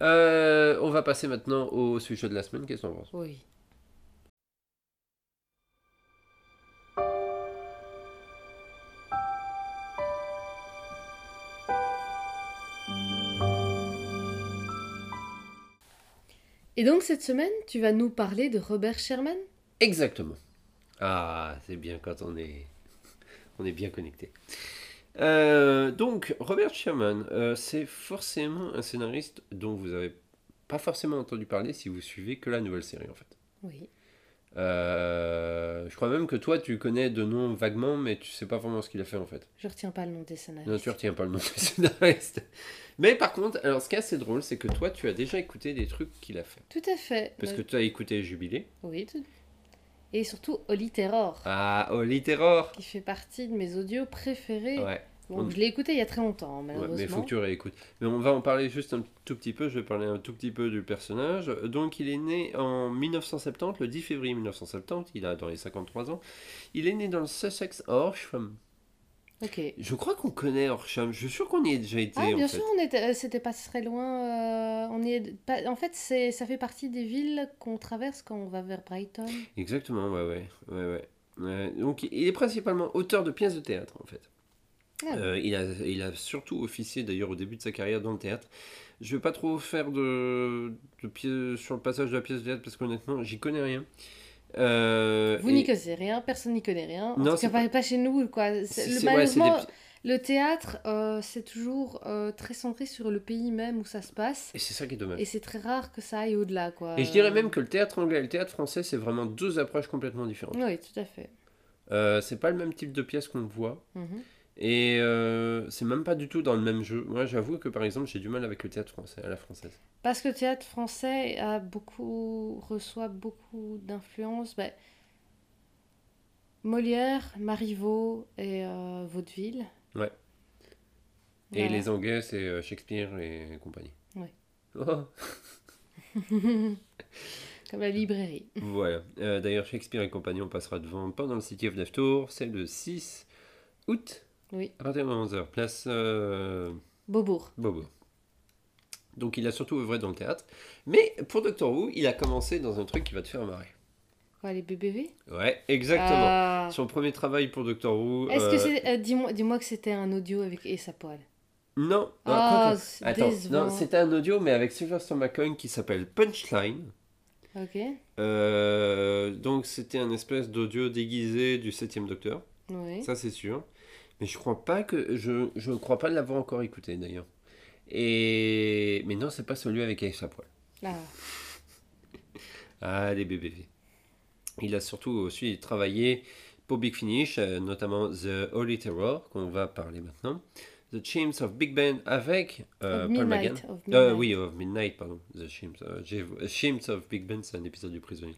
On va passer maintenant au sujet de la semaine, qu'est-ce qu'on pense ? Oui. Et donc cette semaine, tu vas nous parler de Robert Shearman ? Exactement. Ah, c'est bien quand on est bien connecté. Donc, Robert Shearman, c'est forcément un scénariste dont vous n'avez pas forcément entendu parler si vous suivez que la nouvelle série, en fait. Oui. Je crois même que toi, tu connais de nom vaguement, mais tu ne sais pas vraiment ce qu'il a fait, en fait. Je ne retiens pas le nom des scénaristes. Non, tu ne retiens pas le nom des scénaristes. Mais par contre, alors, ce qui est assez drôle, c'est que toi, tu as déjà écouté des trucs qu'il a fait. Tout à fait. Parce que tu as écouté Jubilé. Oui, tout à fait. Et surtout Holy Terror. Ah, Holy Terror, qui fait partie de mes audios préférés. Ouais. Bon, je l'ai écouté il y a très longtemps, malheureusement. Ouais, mais il faut que tu réécoutes. Mais on va en parler juste un tout petit peu. Je vais parler un tout petit peu du personnage. Donc, il est né en 1970, le 10 février 1970. Il a dans les 53 ans. Il est né dans le Sussex à Horsham. Ok. Je crois qu'on connaît Horsham. Je suis sûr qu'on y est déjà été. Ah, bien sûr, on était. C'était pas très loin. On y est. Pas... En fait, ça fait partie des villes qu'on traverse quand on va vers Brighton. Exactement. Ouais. Donc, il est principalement auteur de pièces de théâtre, en fait. Il a surtout officié d'ailleurs au début de sa carrière dans le théâtre. Je vais pas trop faire de pièces sur le passage de la pièce de théâtre parce qu'honnêtement j'y connais rien. Vous n'y connaissez rien, personne n'y connaît rien. En non, tout cas pas chez nous quoi. Malheureusement le théâtre c'est toujours très centré sur le pays même où ça se passe. Et c'est ça qui est dommage. Et c'est très rare que ça aille au-delà quoi. Et je dirais même que le théâtre anglais et le théâtre français c'est vraiment deux approches complètement différentes. Oui tout à fait. C'est pas le même type de pièce qu'on voit. Et c'est même pas du tout dans le même jeu. Moi, j'avoue que, par exemple, j'ai du mal avec le théâtre français, à la française. Parce que le théâtre français reçoit beaucoup d'influences. Bah, Molière, Marivaux et Vaudeville. Ouais. Voilà. Et les Anglais, c'est Shakespeare et compagnie. Ouais. Oh. Comme la librairie. Voilà. D'ailleurs, Shakespeare et compagnie, on passera devant pendant le City of Death Tour. C'est le 6 août. Oui. 21h11, place Beaubourg. Donc il a surtout œuvré dans le théâtre. Mais pour Doctor Who, il a commencé dans un truc qui va te faire marrer. Quoi, les BBV ? Ouais, exactement. Son premier travail pour Doctor Who. Est-ce que c'est. Dis-moi que c'était un audio avec Essa Poil. Non. C'était un audio, mais avec Sylvester McCoy qui s'appelle Punchline. Ok. Donc c'était un espèce d'audio déguisé du 7ème Docteur. Oui. Ça, c'est sûr. Mais je crois pas que je crois pas l'avoir encore écouté d'ailleurs. Et mais non, c'est pas celui avec Aïssa Poil. Ah. Ah les BBV. Il a surtout aussi travaillé pour Big Finish, notamment The Holy Terror qu'on va parler maintenant, The Chimes of Big Ben avec Paul Magan. Of Midnight pardon, The Chimes. Chimes of Big Ben, c'est un épisode du Prisonnier.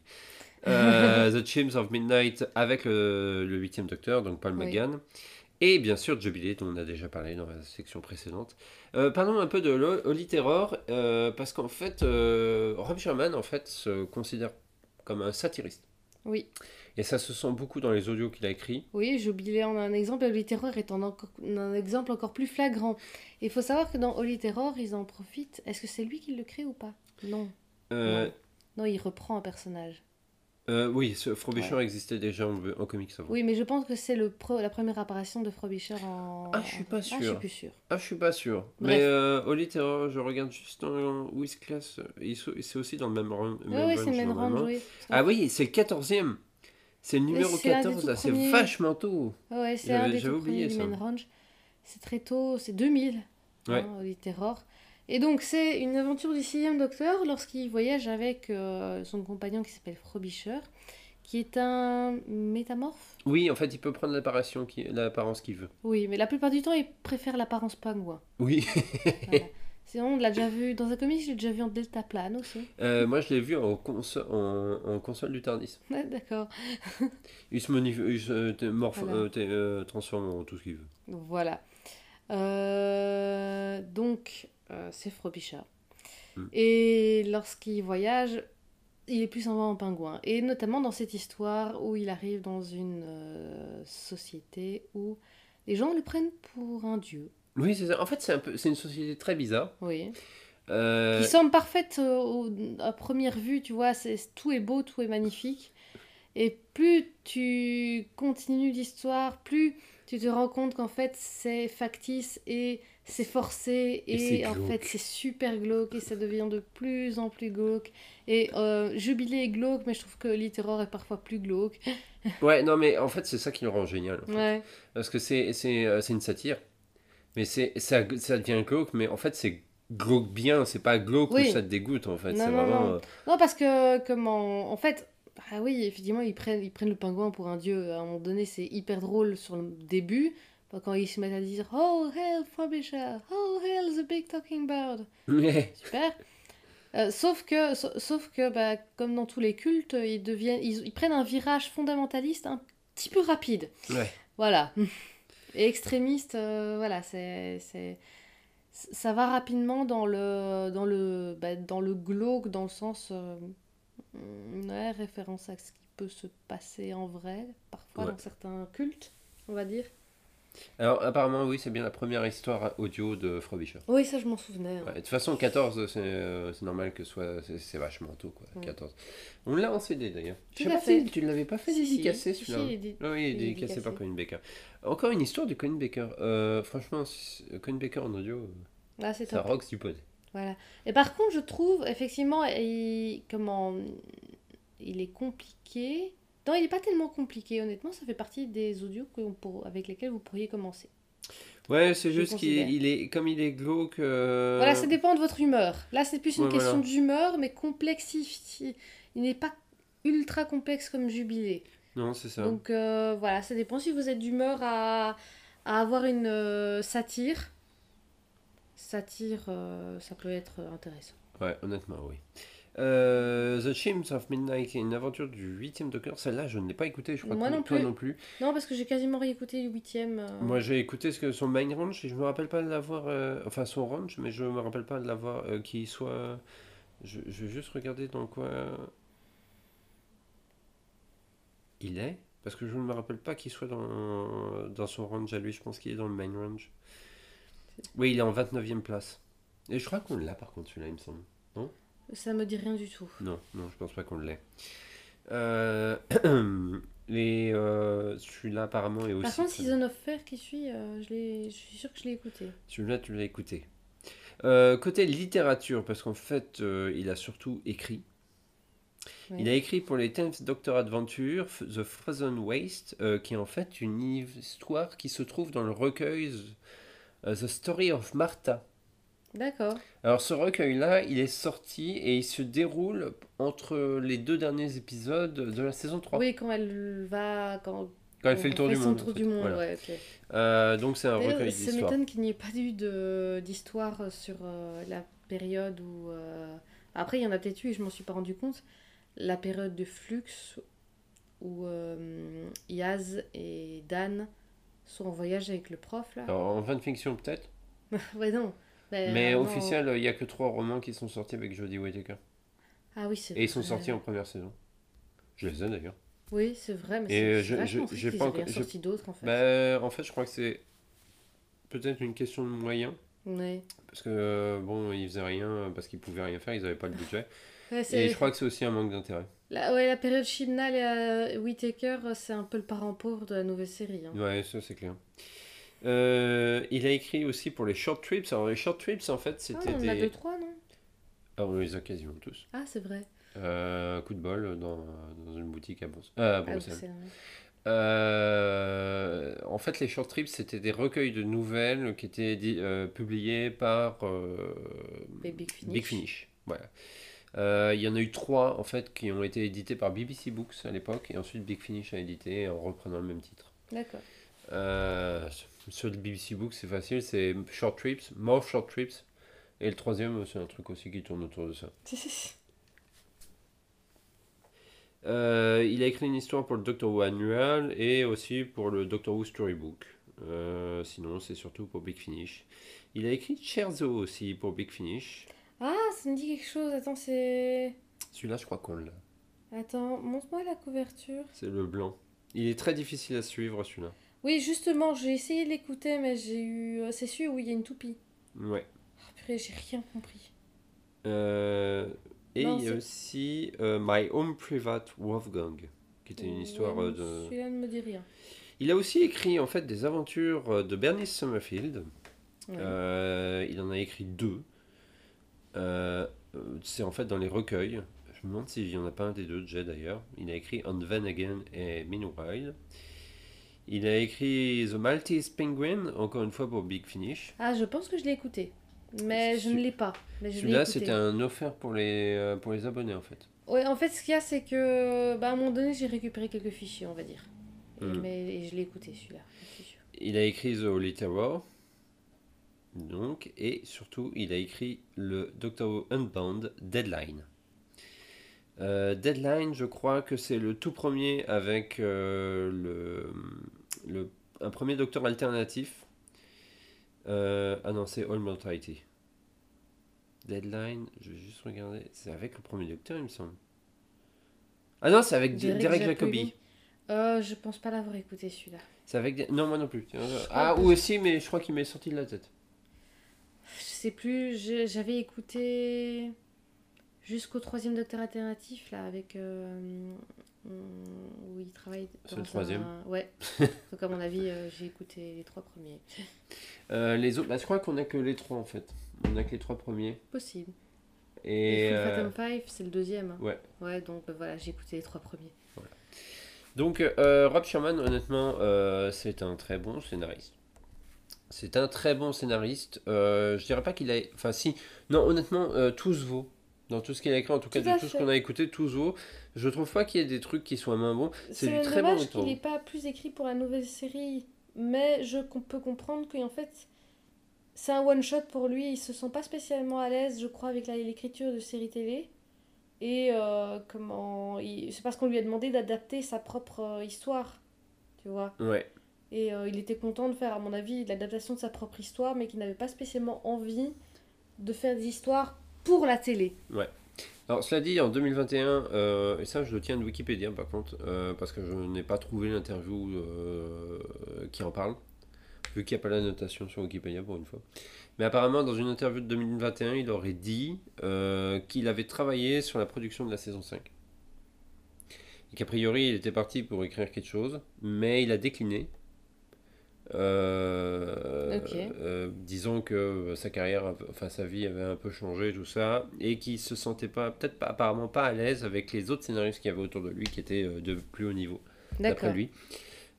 The Chimes of Midnight avec le 8e Docteur donc Paul Magan. Et bien sûr, Jubilé, dont on a déjà parlé dans la section précédente. Parlons un peu de Holy Terror, parce qu'en fait, Rob Shearman, en fait, se considère comme un satiriste. Oui. Et ça se sent beaucoup dans les audios qu'il a écrits. Oui, Jubilé en a un exemple, Holy Terror est un exemple encore plus flagrant. Il faut savoir que dans Holy Terror, ils en profitent. Est-ce que c'est lui qui le crée ou pas ? Non. Non, il reprend un personnage. Oui, Frobisher existait déjà en comics avant. Oui, mais je pense que c'est la première apparition de Frobisher en... Ah, je suis pas sûr. Bref. Mais Holy Terror, je regarde juste en Whist Class, c'est aussi dans le même rang. Oui, c'est le même rang, oui. Ah oui, c'est le 14e. C'est le numéro 14, là, c'est vachement tôt. Ouais, c'est un des tout premiers du Main Range. C'est très tôt, c'est 2000, Holy Terror. Et donc, c'est une aventure du 6e Docteur lorsqu'il voyage avec son compagnon qui s'appelle Frobisher, qui est un métamorphe. Oui, en fait, il peut prendre l'apparence qu'il veut. Oui, mais la plupart du temps, il préfère l'apparence pingouin. Oui. Voilà. Sinon, on l'a déjà vu dans un comics, je l'ai déjà vu en deltaplane aussi. Moi, je l'ai vu en console du TARDIS. Ah, d'accord. Il se transforme en tout ce qu'il veut. Voilà. Donc... c'est Frobisher. Et lorsqu'il voyage, il est plus en bas en pingouin. Et notamment dans cette histoire où il arrive dans une société où les gens le prennent pour un dieu. Oui, c'est ça. En fait, c'est une société très bizarre. Oui. Qui semble parfaite à première vue, tu vois. Tout est beau, tout est magnifique. Et plus tu continues l'histoire, plus... tu te rends compte qu'en fait c'est factice et c'est forcé et en fait c'est super glauque et ça devient de plus en plus glauque. Et Jubilé est glauque, mais je trouve que Litterror est parfois plus glauque. Ouais, non, mais en fait c'est ça qui le rend génial. En fait. Ouais. Parce que c'est une satire, mais ça devient glauque, mais en fait c'est glauque bien, c'est pas glauque oui. où ça te dégoûte en fait. Non, c'est non, vraiment, non. Non, parce que comment en fait. Ah oui, effectivement, ils prennent le pingouin pour un dieu. À un moment donné, c'est hyper drôle sur le début, quand ils se mettent à dire « Oh, hail Frobisher! Oh, hail the big talking bird! » Super. Sauf que bah, comme dans tous les cultes, ils prennent un virage fondamentaliste un petit peu rapide. Ouais. Voilà. Et extrémiste, voilà, ça va rapidement dans le glauque, dans le sens... ouais, référence à ce qui peut se passer en vrai, parfois ouais. dans certains cultes, on va dire. Alors, apparemment, oui, c'est bien la première histoire audio de Frobisher. Oui, ça, je m'en souvenais. Hein. Ouais, de toute façon, 14, c'est normal que ce soit... C'est vachement tôt, quoi, ouais. 14. On l'a en CD, d'ailleurs. Je sais pas si tu ne l'avais pas fait dédicacer, celui-là. Oui, il est dédicacé par Colin Baker. Encore une histoire de Colin Baker. Franchement, Colin Baker en audio, ah, c'est ça top. Rock du poney. Voilà. Et par contre, je trouve, effectivement, il est compliqué. Non, il n'est pas tellement compliqué, honnêtement. Ça fait partie des audios avec lesquels vous pourriez commencer. Ouais, c'est juste comme il est glauque... Voilà, ça dépend de votre humeur. Là, c'est plus une question d'humeur, mais complexifié. Il n'est pas ultra complexe comme Jubilé. Non, c'est ça. Donc, voilà, ça dépend si vous êtes d'humeur à avoir une satire. Satire, ça peut être intéressant. Ouais, honnêtement, oui. The Chimps of Midnight, une aventure du 8e Docteur. Celle-là, je ne l'ai pas écoutée, je crois. Moi non plus. Toi non plus. Non, parce que j'ai quasiment réécouté le 8e. Moi, j'ai écouté son Main Range et je ne me rappelle pas de l'avoir... Enfin, son Range, mais je ne me rappelle pas de l'avoir qui soit... Je vais juste regarder dans quoi... Il est ? Parce que je ne me rappelle pas qu'il soit dans son Range à lui. Je pense qu'il est dans le Main Range. Oui, il est en 29e place. Et je crois qu'on l'a par contre celui-là, il me semble. Non ? Ça me dit rien du tout. Non, je pense pas qu'on l'ait. Celui-là apparemment est aussi... Par contre, Season of Fair qui suit, je suis sûre que je l'ai écouté. Celui-là, tu l'as écouté. Côté littérature, parce qu'en fait, il a surtout écrit. Ouais. Il a écrit pour les 10th Doctor Adventure, The Frozen Waste, qui est en fait une histoire qui se trouve dans le recueil... The Story of Martha. D'accord. Alors ce recueil-là, il est sorti et il se déroule entre les deux derniers épisodes de la saison 3. Oui, quand elle va... Quand elle fait le tour du monde. Voilà. Ouais, okay. Donc c'est un recueil d'histoires. Ça m'étonne qu'il n'y ait pas eu d'histoire sur la période où... Après, il y en a peut-être eu et je ne m'en suis pas rendu compte. La période de flux où Yaz et Dan... sont en voyage avec le prof là. Alors, en fanfiction peut-être. Ouais non. Mais officiel, il n'y a que 3 romans qui sont sortis avec Jodie Whittaker. Ah oui c'est vrai. Et ils sont sortis en première saison. Je les ai d'ailleurs. Oui c'est vrai mais j'ai pas sorti d'autres en fait. En fait je crois que c'est peut-être une question de moyens. Oui. Parce que bon ils faisaient rien parce qu'ils pouvaient rien faire, ils n'avaient pas le budget. Ouais, et je crois que c'est aussi un manque d'intérêt. La période Chibnall et Whittaker, c'est un peu le parent pauvre de la nouvelle série. Hein. Ouais, ça c'est clair. Il a écrit aussi pour les Short Trips. Alors les Short Trips, en fait, c'était on a 2-3, non ? Ah, on les a quasiment tous. Ah, c'est vrai. Coup de bol dans une boutique à Bruxelles. En fait, les Short Trips, c'était des recueils de nouvelles qui étaient publiés par Big Finish. Voilà. Il y en a eu 3 en fait qui ont été édités par BBC Books à l'époque et ensuite Big Finish a édité en reprenant le même titre. D'accord. Sur le BBC Books c'est facile, c'est Short Trips, More Short Trips et le 3e c'est un truc aussi qui tourne autour de ça. Il a écrit une histoire pour le Doctor Who Annual et aussi pour le Doctor Who Storybook. Sinon c'est surtout pour Big Finish. Il a écrit Cherzo aussi pour Big Finish. Ah, ça me dit quelque chose. Attends, c'est... Celui-là, je crois qu'on l'a. Attends, montre-moi la couverture. C'est le blanc. Il est très difficile à suivre, celui-là. Oui, justement, j'ai essayé de l'écouter, mais j'ai eu... C'est celui où il y a une toupie. Ouais. Oh, purée, j'ai rien compris. Et il y a aussi My Home Private Wolfgang, qui était une histoire de... Celui-là ne me dit rien. Il a aussi écrit en fait des aventures de Bernice Summerfield. Ouais. Il en a écrit deux. C'est en fait dans les recueils. Je me demande s'il n'y en a pas un des deux, Jay d'ailleurs. Il a écrit On Van Again et Meanwhile. Il a écrit The Maltese Penguin, encore une fois pour Big Finish. Ah, je pense que je l'ai écouté. Mais je ne l'ai pas. Celui-là, c'était un offert pour les abonnés en fait. Ouais, en fait, ce qu'il y a, c'est que bah, à un moment donné, j'ai récupéré quelques fichiers, on va dire. Et je l'ai écouté celui-là. Il a écrit The Holy Terror. Donc, et surtout, il a écrit le Doctor Who Unbound Deadline. Deadline, je crois que c'est le tout premier avec un premier docteur alternatif. Ah non, c'est All Mortality. Deadline, je vais juste regarder. C'est avec le premier docteur, il me semble. Ah non, c'est avec Derek Jacobi. Je pense pas l'avoir écouté celui-là. C'est avec non, moi non plus. Ah, ou aussi, mais je crois qu'il m'est sorti de la tête. Je sais plus, j'avais écouté jusqu'au troisième docteur alternatif, là, avec. Où il travaille. C'est le troisième. Ouais. Donc, à mon avis, j'ai écouté les trois premiers. Les autres, bah, je crois qu'on a que les trois, en fait. On a que les trois premiers. Possible. Et Fatum 5, c'est le deuxième. Hein. Ouais. Ouais, donc voilà, j'ai écouté les trois premiers. Voilà. Donc, Rob Shearman, honnêtement, c'est un très bon scénariste. C'est un très bon scénariste. Je dirais pas qu'il a... Enfin, si. Non, honnêtement, tout se vaut. Dans tout ce qu'il a écrit, en tout cas, de tout ce qu'on a écouté, tout se vaut. Je trouve pas qu'il y ait des trucs qui soient moins bons. C'est du très bon. C'est dommage qu'il n'ait pas plus écrit pour la nouvelle série. Mais je peux comprendre qu'en fait, c'est un one-shot pour lui. Il se sent pas spécialement à l'aise, je crois, avec l'écriture de séries télé. Et c'est parce qu'on lui a demandé d'adapter sa propre histoire, tu vois. Ouais. Et il était content de faire, à mon avis, l'adaptation de sa propre histoire, mais qu'il n'avait pas spécialement envie de faire des histoires pour la télé. Ouais. Alors, cela dit, en 2021, et ça, je le tiens de Wikipédia, par contre, parce que je n'ai pas trouvé l'interview qui en parle, vu qu'il n'y a pas la notation sur Wikipédia pour une fois. Mais apparemment, dans une interview de 2021, il aurait dit qu'il avait travaillé sur la production de la saison 5. Et qu'a priori, il était parti pour écrire quelque chose, mais il a décliné. Disons que sa carrière, enfin sa vie avait un peu changé, tout ça, et qu'il se sentait pas, peut-être pas, apparemment pas à l'aise avec les autres scénaristes qu'il y avait autour de lui, qui étaient de plus haut niveau, d'après lui.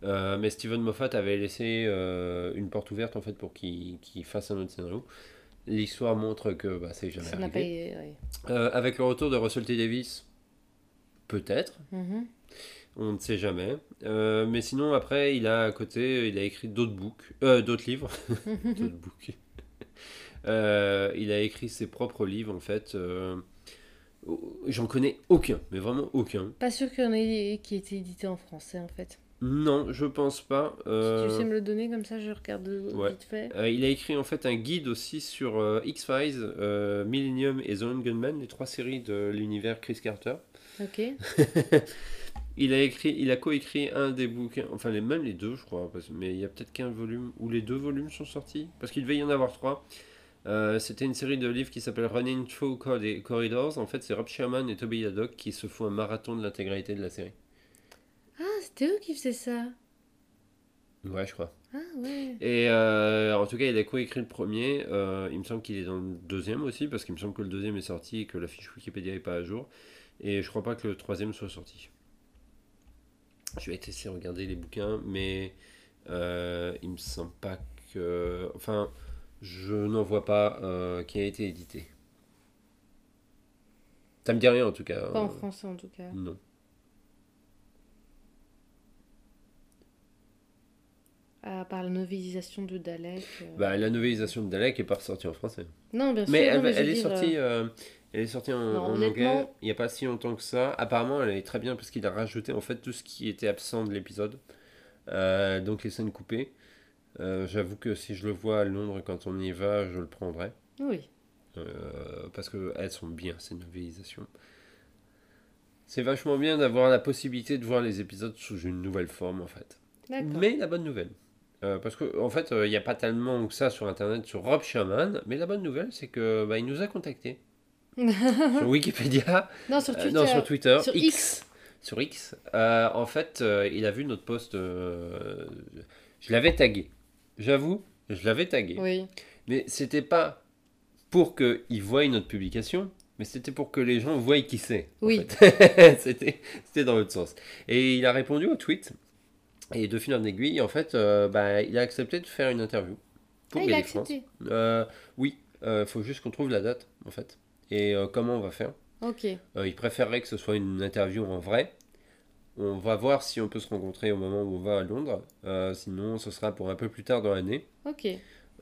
Mais Steven Moffat avait laissé une porte ouverte en fait pour qu'il fasse un autre scénario. L'histoire montre que bah, c'est jamais arrivé. Avec le retour de Russell T Davies, peut-être. On ne sait jamais. Mais sinon après, il a écrit d'autres livres, d'autres books. Il a écrit ses propres livres en fait. J'en connais aucun, mais vraiment aucun. Pas sûr qu'il y en ait qui été édité en français en fait. Non, je pense pas. Si tu sais me le donner comme ça, je regarde vite fait. Il a écrit en fait un guide aussi sur X-Files, Millennium et The Lone Gunman, les trois séries de l'univers Chris Carter. Ok. Il a co-écrit un des bouquins, enfin même les deux, je crois, mais il y a peut-être qu'un volume où les deux volumes sont sortis, parce qu'il devait y en avoir trois. C'était une série de livres qui s'appelle Running Through Corridors. En fait, c'est Rob Shearman et Toby Haddock qui se font un marathon de l'intégralité de la série. Ah, c'était eux qui faisaient ça. Ouais, je crois. Ah, ouais. Et en tout cas, il a co-écrit le premier. Il me semble qu'il est dans le deuxième aussi, parce qu'il me semble que le deuxième est sorti et que la fiche Wikipédia n'est pas à jour. Et je crois pas que le troisième soit sorti. Je vais essayer de regarder les bouquins, mais il me semble pas que... Enfin, je n'en vois pas qui a été édité. Ça me dit rien, en tout cas. Pas en français, en tout cas. Non. À part la novélisation de Dalek. Bah, la novélisation de Dalek n'est pas ressortie en français. Non, bien sûr. Mais elle est sortie en anglais il n'y a pas si longtemps que ça. Apparemment, elle est très bien parce qu'il a rajouté en fait tout ce qui était absent de l'épisode. Donc les scènes coupées. J'avoue que si je le vois à Londres quand on y va, je le prendrai. Oui. Parce qu'elles sont bien, ces novélisations. C'est vachement bien d'avoir la possibilité de voir les épisodes sous une nouvelle forme en fait. D'accord. Mais la bonne nouvelle. Parce qu'en fait, il n'y a pas tellement que ça sur Internet, sur Rob Shearman, mais la bonne nouvelle, c'est que bah, il nous a contactés. Sur Wikipédia, sur Twitter, sur X. sur X, en fait, il a vu notre post. Je l'avais tagué. J'avoue, je l'avais tagué. Oui. Mais c'était pas pour qu'il voie notre publication, mais c'était pour que les gens voient qui c'est. Oui. En fait. c'était dans l'autre sens. Et il a répondu au tweet. Et de fil en aiguille, en fait, il a accepté de faire une interview. Pour il a accepté. Oui, faut juste qu'on trouve la date, en fait. Et comment on va faire. Ok. Il préférerait que ce soit une interview en vrai. On va voir si on peut se rencontrer au moment où on va à Londres. Sinon, ce sera pour un peu plus tard dans l'année. Ok.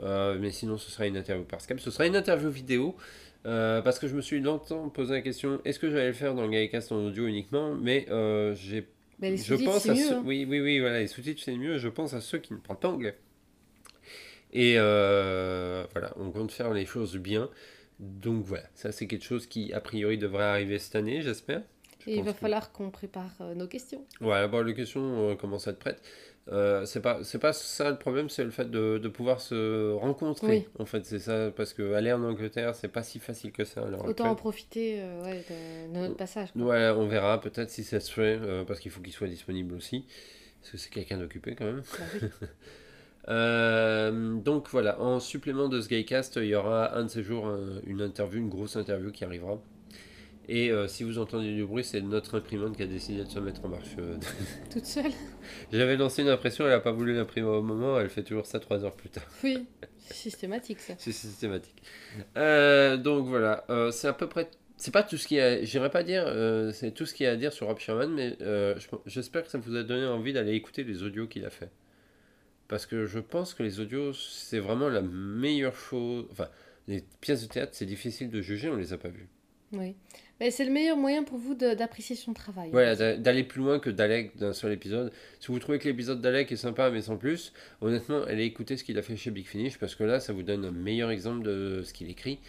Mais sinon, ce sera une interview par Skype. Ce sera une interview vidéo. Parce que je me suis longtemps posé la question, est-ce que j'allais le faire dans le Gaïcast en audio uniquement. Mais j'ai... Mais les sous-titres, c'est mieux. Oui, voilà, les sous-titres, c'est mieux. Je pense à ceux qui ne parlent pas anglais. Et voilà, on compte faire les choses bien. Donc voilà, ça c'est quelque chose qui a priori devrait arriver cette année, j'espère. Et il va falloir qu'on prépare nos questions. Voilà, bon, les questions commencent à être prêtes. C'est pas ça le problème, c'est le fait de pouvoir se rencontrer. Oui. En fait, c'est ça, parce qu'aller en Angleterre, c'est pas si facile que ça. Alors, autant en profiter de notre passage. Ouais, on verra peut-être si ça se fait, parce qu'il faut qu'il soit disponible aussi. Parce que c'est quelqu'un d'occupé quand même. Ah, oui. Donc voilà, en supplément de ce Gaycast, il y aura un de ces jours une grosse interview qui arrivera. Et si vous entendez du bruit, c'est notre imprimante qui a décidé de se mettre en marche toute seule. J'avais lancé une impression, elle n'a pas voulu l'imprimer au moment, elle fait toujours ça 3 heures plus tard. Oui, c'est systématique ça. C'est systématique. Donc voilà, c'est à peu près... C'est pas tout ce qu'il y a... J'irais pas dire, c'est tout ce qu'il y a à dire sur Rob Shearman, mais j'espère que ça vous a donné envie d'aller écouter les audios qu'il a fait. Parce que je pense que les audios, c'est vraiment la meilleure chose. Enfin, les pièces de théâtre, c'est difficile de juger, on ne les a pas vues. Oui. Mais c'est le meilleur moyen pour vous d'apprécier son travail. Voilà, d'aller plus loin que Dalek d'un seul épisode. Si vous trouvez que l'épisode Dalek est sympa, mais sans plus, honnêtement, allez écouter ce qu'il a fait chez Big Finish, parce que là, ça vous donne un meilleur exemple de ce qu'il écrit.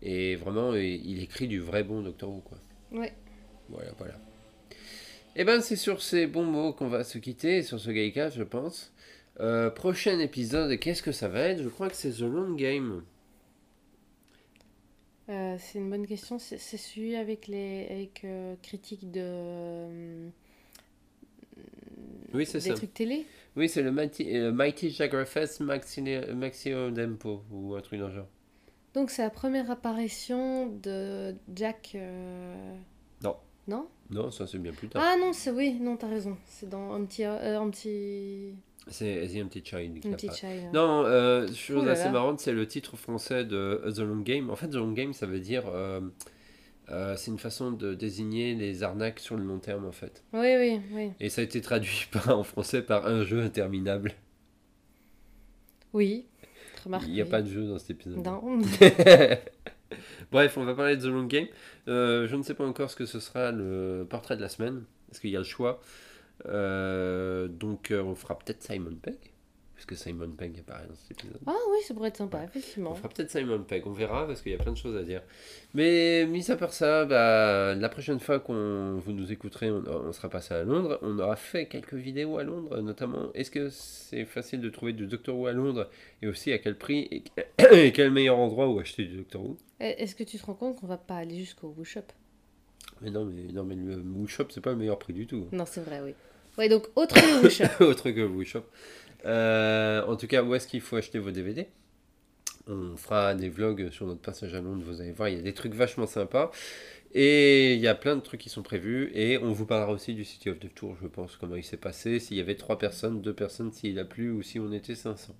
Et vraiment, il écrit du vrai bon Doctor Who, quoi. Oui. Voilà. Et bien, c'est sur ces bons mots qu'on va se quitter, sur ce Gaïka, je pense. Prochain épisode, qu'est-ce que ça va être? Je crois que c'est The Long Game. C'est une bonne question. C'est celui avec critique de... Oui, c'est ça. Des trucs télé. Oui, c'est le Mighty Jagrafest Maxio Dempo, ou un truc dans le genre. Donc, c'est la première apparition de Jack... Non, ça c'est bien plus tard. Ah non, c'est... Oui, non, t'as raison. C'est dans un petit... C'est The Empty Child. Non, chose assez marrante, c'est le titre français de The Long Game. En fait, The Long Game, ça veut dire... c'est une façon de désigner les arnaques sur le long terme, en fait. Oui. Et ça a été traduit en français par un jeu interminable. Oui, remarqué. Il n'y a pas de jeu dans cet épisode. Non. Bref, on va parler de The Long Game. Je ne sais pas encore ce que ce sera le portrait de la semaine, parce qu'il y a le choix. Donc on fera peut-être Simon Pegg, puisque Simon Pegg apparaît dans cet épisode. Ah oui, ça pourrait être sympa, effectivement. On fera peut-être Simon Pegg, on verra, parce qu'il y a plein de choses à dire. Mais mis à part ça, la prochaine fois qu'on vous nous écouterez, on sera passé à Londres. On aura fait quelques vidéos à Londres, notamment est-ce que c'est facile de trouver du Doctor Who à Londres, et aussi à quel prix et quel meilleur endroit où acheter du Doctor Who. Est-ce que tu te rends compte qu'on va pas aller jusqu'au Who Shop? Mais le Who Shop, c'est pas le meilleur prix du tout. Non, c'est vrai, oui. Ouais, donc autre que le Who Shop. Autre que le Who Shop. En tout cas, où est-ce qu'il faut acheter vos DVD? On fera des vlogs sur notre passage à Londres, vous allez voir, il y a des trucs vachement sympas. Et il y a plein de trucs qui sont prévus. Et on vous parlera aussi du City of Death Tour, je pense, comment il s'est passé, s'il y avait 3 personnes, 2 personnes, s'il a plu, ou si on était 500.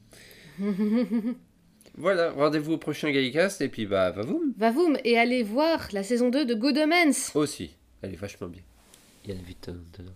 Voilà, rendez-vous au prochain Gallicast, et puis vavoum. Vavoum, et allez voir la saison 2 de Good Omens. Aussi, elle est vachement bien. Il y a le vide dedans.